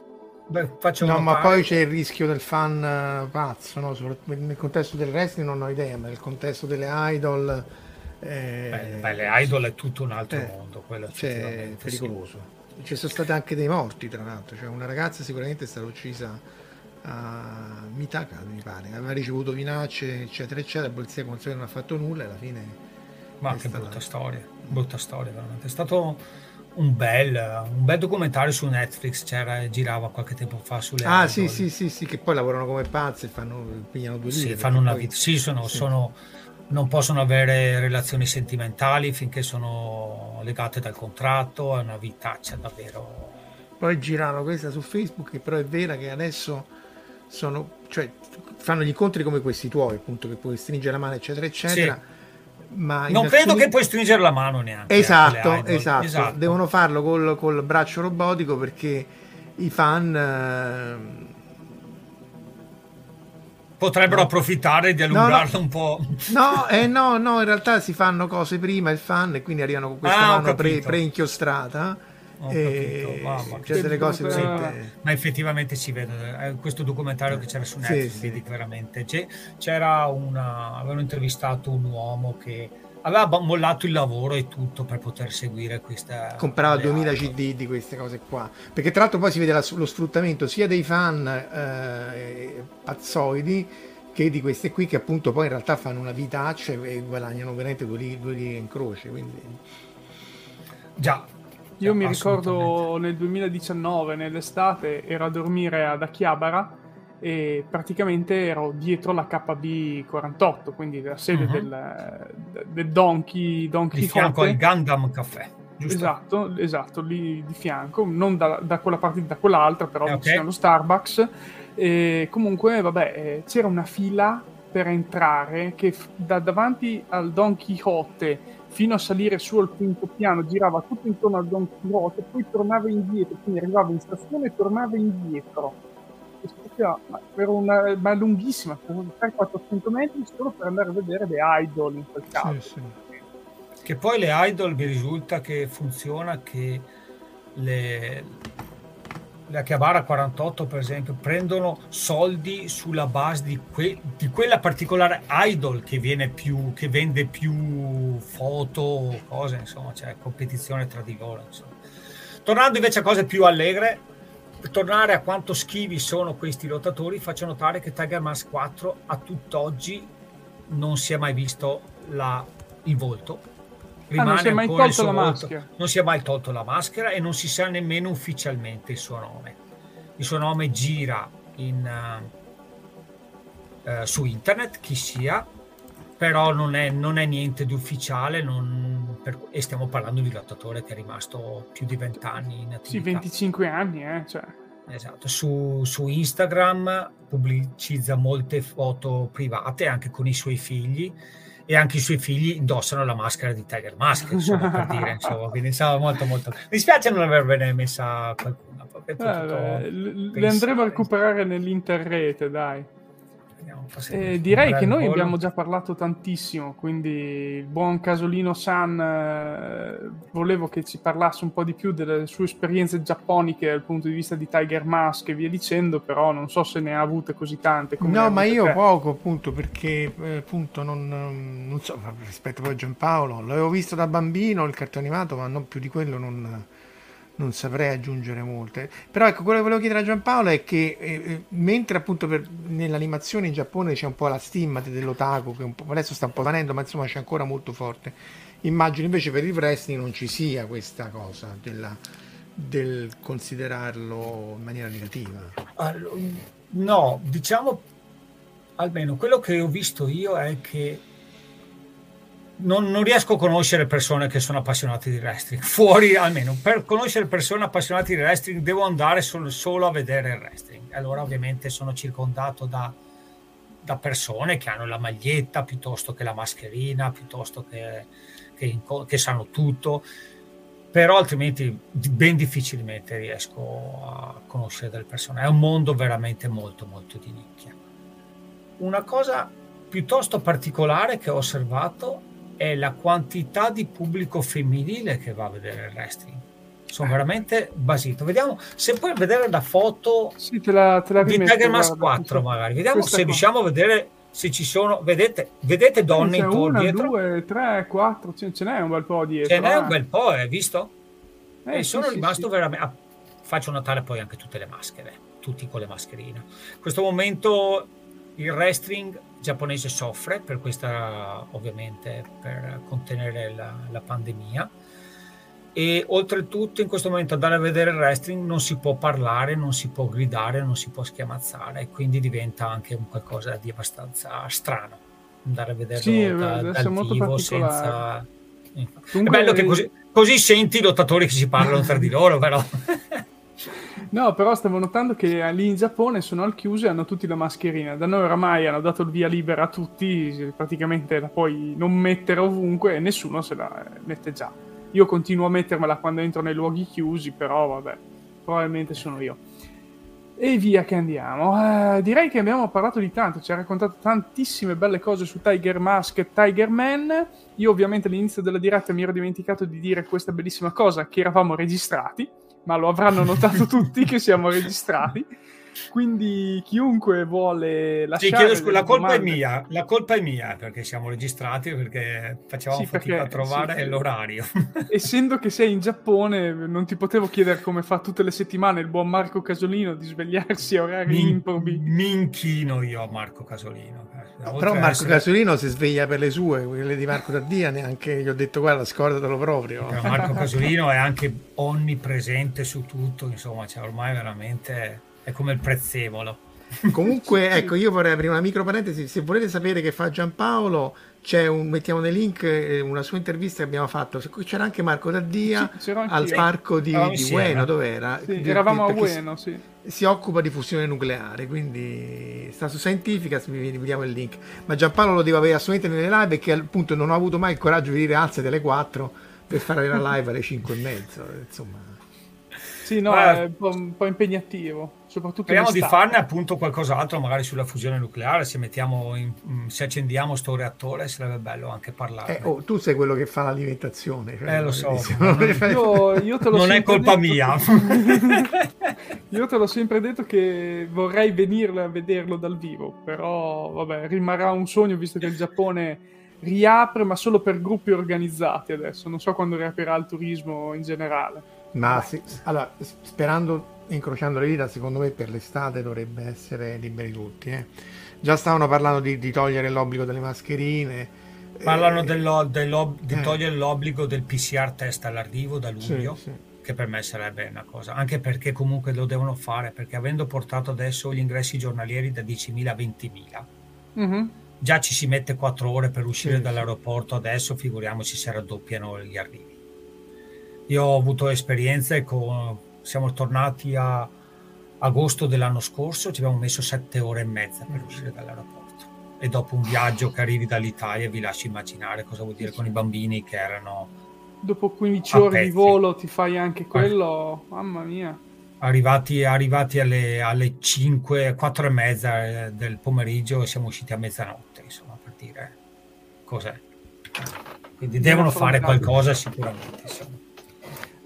Beh, no, ma poi c'è il rischio del fan uh, pazzo, no? Nel contesto del wrestling non ho idea, ma nel contesto delle idol eh... beh, beh, le idol è tutto un altro eh, mondo, quello è pericoloso, sì. Ci sono stati anche dei morti, tra l'altro, cioè una ragazza sicuramente è stata uccisa a Mitaka, mi pare, aveva ricevuto minacce eccetera eccetera, la polizia come non ha fatto nulla e alla fine, ma che stata... brutta storia, brutta storia veramente. È stato un bel, un bel documentario su Netflix, c'era, girava qualche tempo fa sulle ah sì, sì sì sì che poi lavorano come pazzi e fanno pigliano due lire, sì, fanno una poi... vita sì, sono, sì. Sono, non possono avere relazioni sentimentali finché sono legate dal contratto, è una vitaccia davvero. Poi girano questa su Facebook, che però è vera, che adesso sono, cioè fanno gli incontri come questi tuoi, appunto, che puoi stringere la mano eccetera eccetera, sì. Ma non credo alcuni... che puoi stringere la mano neanche. Esatto, esatto, esatto. Devono farlo col, col braccio robotico, perché i fan eh... potrebbero no. approfittare di allungarlo no, no. un po'. No, eh, no, no, in realtà si fanno cose prima il fan e quindi arrivano con questa ah, mano pre, pre-inchiostrata. E... Wow, c'è delle cose così. Ma effettivamente si vede questo documentario che c'era su Netflix, sì, sì. Veramente c'era una, avevano intervistato un uomo che aveva mollato il lavoro e tutto per poter seguire questa, comprava duemila CD di queste cose qua, perché tra l'altro poi si vede la, lo sfruttamento sia dei fan eh, pazzoidi che di queste qui, che appunto poi in realtà fanno una vitaccia e guadagnano veramente due lire in croce, quindi già. Io mi ricordo nel duemiladiciannove, nell'estate, ero a dormire ad Akihabara e praticamente ero dietro la K B quarantotto, quindi la sede uh-huh. del, del Donkey Donkey di fianco al Gundam Café, giusto? Esatto, esatto, lì di fianco, non da, da quella parte, da quell'altra, però eh, okay. c'era lo Starbucks. E comunque, vabbè, c'era una fila per entrare che f- da davanti al Don Quixote fino a salire su al quinto piano girava tutto intorno al Don Quixote, poi tornava indietro, quindi arrivava in stazione e tornava indietro. Ma per una ma lunghissima, per quattrocento metri, solo per andare a vedere le idol in quel caso. Sì, sì. Che poi le idol mi risulta che funziona che le la Chiavara quarantotto, per esempio, prendono soldi sulla base di, que, di quella particolare idol che viene più, che vende più foto, cose, insomma, c'è cioè competizione tra di loro, insomma. Tornando invece a cose più allegre, per tornare a quanto schivi sono questi lottatori, faccio notare che Tiger Mask quattro a tutt'oggi non si è mai visto la, il volto. Rimane ah, non si è mai tolto la maschera. Non si è mai tolto la maschera e non si sa nemmeno ufficialmente il suo nome. Il suo nome gira in, uh, uh, su internet, chi sia, però non è, non è niente di ufficiale, non, per, e stiamo parlando di lottatore che è rimasto più di vent'anni in attività. Sì, venticinque anni, eh, cioè. Esatto, su, su Instagram pubblicizza molte foto private anche con i suoi figli, e anche i suoi figli indossano la maschera di Tiger Mask, insomma, per dire, insomma, quindi stava molto molto... Mi dispiace non averne messa qualcuna, eh, beh, le andremo a recuperare nell'interrete, dai. Eh, direi che noi abbiamo già parlato tantissimo, quindi il buon Casolino San eh, volevo che ci parlasse un po' di più delle sue esperienze giapponiche dal punto di vista di Tiger Mask e via dicendo, però non so se ne ha avute così tante come no, ma io te. Poco appunto perché eh, appunto non, non so rispetto poi a Giampaolo, l'avevo visto da bambino il cartone animato, ma non più di quello non... non saprei aggiungere molte, però ecco, quello che volevo chiedere a Giampaolo è che eh, mentre appunto per, nell'animazione in Giappone c'è un po' la stigma dell'otaku che un po', adesso sta un po' vanendo, ma insomma c'è ancora molto forte, immagino invece per il wrestling non ci sia questa cosa della, del considerarlo in maniera negativa. Allora, no, diciamo almeno quello che ho visto io è che Non, non riesco a conoscere persone che sono appassionate di wrestling fuori, almeno per conoscere persone appassionate di wrestling devo andare solo, solo a vedere il wrestling, allora ovviamente sono circondato da, da persone che hanno la maglietta piuttosto che la mascherina, piuttosto che, che, che sanno tutto, però altrimenti ben difficilmente riesco a conoscere delle persone, è un mondo veramente molto molto di nicchia. Una cosa piuttosto particolare che ho osservato è la quantità di pubblico femminile che va a vedere il wrestling. Sono veramente basito. Vediamo se puoi vedere la foto sì, te la, te la di Tiger Mask quattro, magari. Vediamo se qua. Riusciamo a vedere se ci sono. Vedete, vedete donne intorno una, dietro? due, tre, quattro, ce, ce n'è un bel po' dietro. Ce eh. n'è un bel po', hai visto? Eh, e sì, sono sì, rimasto sì. veramente... Ah, faccio notare poi anche tutte le maschere, tutti con le mascherine. In questo momento il wrestling giapponese soffre per questa, ovviamente, per contenere la, la pandemia, e oltretutto in questo momento andare a vedere il wrestling non si può parlare, non si può gridare, non si può schiamazzare, e quindi diventa anche un qualcosa di abbastanza strano andare a vederlo sì, da, dal vivo senza... Dunque, è bello che così, così senti i lottatori che si parlano tra di loro, però... No, però stavo notando che lì in Giappone sono al chiuso e hanno tutti la mascherina. Da noi oramai hanno dato il via libera a tutti, praticamente la puoi non mettere ovunque e nessuno se la mette già. Io continuo a mettermela quando entro nei luoghi chiusi, però vabbè, probabilmente sono io. E via che andiamo. Eh, direi che abbiamo parlato di tanto, ci ha raccontato tantissime belle cose su Tiger Mask e Tiger Man. Io ovviamente all'inizio della diretta mi ero dimenticato di dire questa bellissima cosa, che eravamo registrati. Ma lo avranno notato tutti che siamo registrati, quindi chiunque vuole lasciare sì, scu- la colpa domande... è mia la colpa è mia perché siamo registrati, perché facevamo sì, fatica perché, a trovare sì, l'orario. Essendo che sei in Giappone non ti potevo chiedere come fa tutte le settimane il buon Marco Casolino di svegliarsi a orari Min- improbi. Mi inchino io a Marco Casolino. Oltre però Marco essere... Casolino si sveglia per le sue, quelle di Marco Taddia neanche gli ho detto guarda scordatelo proprio. Però Marco Casolino è anche onnipresente su tutto, insomma, cioè ormai veramente è come il prezzemolo. Comunque ecco, io vorrei aprire una micro parentesi. Se volete sapere che fa Giampaolo, c'è un, mettiamo nei link una sua intervista che abbiamo fatto, c'era anche Marco Taddia, sì, al parco di, di Ueno, dove era? Sì, di, eravamo a Ueno, sì. Si occupa di fusione nucleare, quindi sta su Scientificast, vi vediamo il link. Ma Giampaolo lo devo avere assolutamente nelle live, perché appunto non ho avuto mai il coraggio di dire alzate alle quattro per fare la live alle cinque e mezzo, insomma. Sì, no, ma... è un po', un po' impegnativo. Speriamo di farne appunto qualcos'altro, magari sulla fusione nucleare, se mettiamo in, se accendiamo sto reattore sarebbe bello anche parlare. Eh, oh, tu sei quello che fa l'alimentazione, cioè eh, lo so, non, io, io te l'ho non è colpa detto, mia. Io te l'ho sempre detto che vorrei venirlo a vederlo dal vivo, però vabbè, rimarrà un sogno, visto che il Giappone riapre ma solo per gruppi organizzati adesso, non so quando riaprirà il turismo in generale. Ma sì, allora, sperando, incrociando le dita, secondo me per l'estate dovrebbe essere liberi tutti, eh. Già stavano parlando di, di togliere l'obbligo delle mascherine, parlano eh, dello, dello, di eh. togliere l'obbligo del P C R test all'arrivo da luglio, sì, sì. Che per me sarebbe una cosa, anche perché comunque lo devono fare, perché avendo portato adesso gli ingressi giornalieri da diecimila a ventimila, mm-hmm. già ci si mette quattro ore per uscire, sì, dall'aeroporto, adesso figuriamoci se raddoppiano gli arrivi. Io ho avuto esperienze con... Siamo tornati a agosto dell'anno scorso, ci abbiamo messo sette ore e mezza per uscire dall'aeroporto. E dopo un viaggio che arrivi dall'Italia, vi lascio immaginare cosa vuol dire con i bambini che erano... Dopo quindici ore di volo ti fai anche quello, mamma mia. Arrivati, arrivati alle, alle cinque, quattro e mezza del pomeriggio e siamo usciti a mezzanotte, insomma, per dire cos'è. Quindi devono fare qualcosa sicuramente, insomma.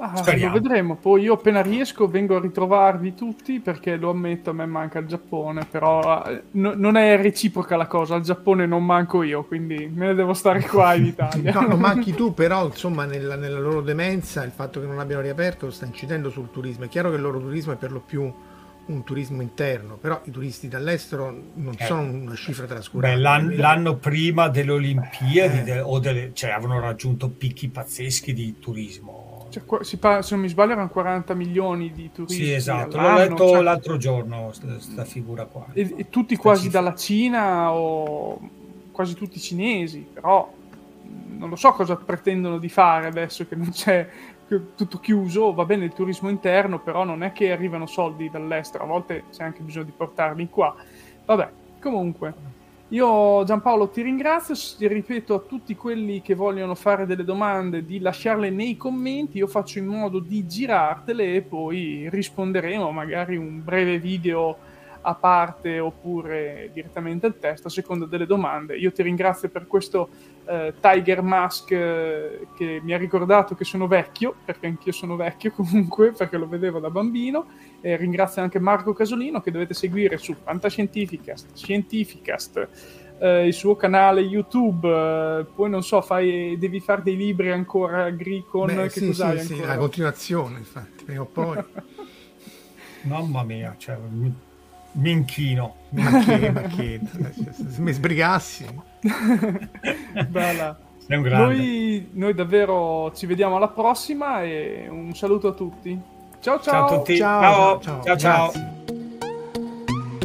Ah, lo vedremo, poi io appena riesco vengo a ritrovarvi tutti, perché lo ammetto, a me manca il Giappone, però no, non è reciproca la cosa, al Giappone non manco io, quindi me ne devo stare qua in Italia. No, non manchi tu, però insomma nella, nella loro demenza il fatto che non abbiano riaperto lo sta incidendo sul turismo. È chiaro che il loro turismo è per lo più un turismo interno, però i turisti dall'estero non eh. sono una cifra trascurata. Beh, l'anno, l'anno prima delle Olimpiadi eh. de, o delle, cioè, avevano raggiunto picchi pazzeschi di turismo. Cioè, si parla, se non mi sbaglio erano quaranta milioni di turisti. Sì, esatto, l'ho letto cioè... l'altro giorno questa figura qua, e, e tutti quasi cifra. Dalla Cina o quasi tutti cinesi, però non lo so cosa pretendono di fare adesso che non c'è, che tutto chiuso. Va bene il turismo interno, però non è che arrivano soldi dall'estero, a volte c'è anche bisogno di portarli qua. Vabbè, comunque io Giampaolo ti ringrazio, ti ripeto a tutti quelli che vogliono fare delle domande di lasciarle nei commenti, io faccio in modo di girartele e poi risponderemo, magari un breve video a parte oppure direttamente al testo a seconda delle domande. Io ti ringrazio per questo eh, Tiger Mask eh, che mi ha ricordato che sono vecchio, perché anch'io sono vecchio comunque, perché lo vedevo da bambino. Eh, ringrazio anche Marco Casolino, che dovete seguire su Fantascientificast, Scientificast, eh, il suo canale YouTube, eh, poi non so, fai, devi fare dei libri ancora, Gricon, Beh, che sì, cos'hai sì, ancora? Sì, la continuazione infatti, prima o poi. Mamma mia, cioè... Minchino, minchino, minchino. Se mi sbrigassi. Bella. Sei un grande. Noi, noi davvero ci vediamo alla prossima e un saluto a tutti. Ciao ciao. Ciao a tutti. Ciao ciao. Ciao, ciao. Ciao.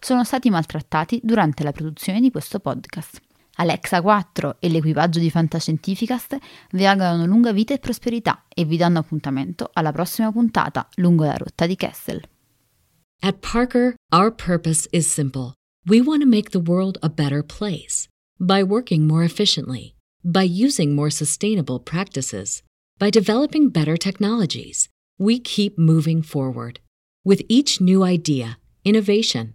sono stati maltrattati durante la produzione di questo podcast. Alexa quattro e l'equipaggio di Fantascientificast vi augurano lunga vita e prosperità e vi danno appuntamento alla prossima puntata lungo la rotta di Kessel. At Parker, our purpose is simple. We want to make the world a better place. By working more efficiently, by using more sustainable practices, by developing better technologies, we keep moving forward. With each new idea, innovation,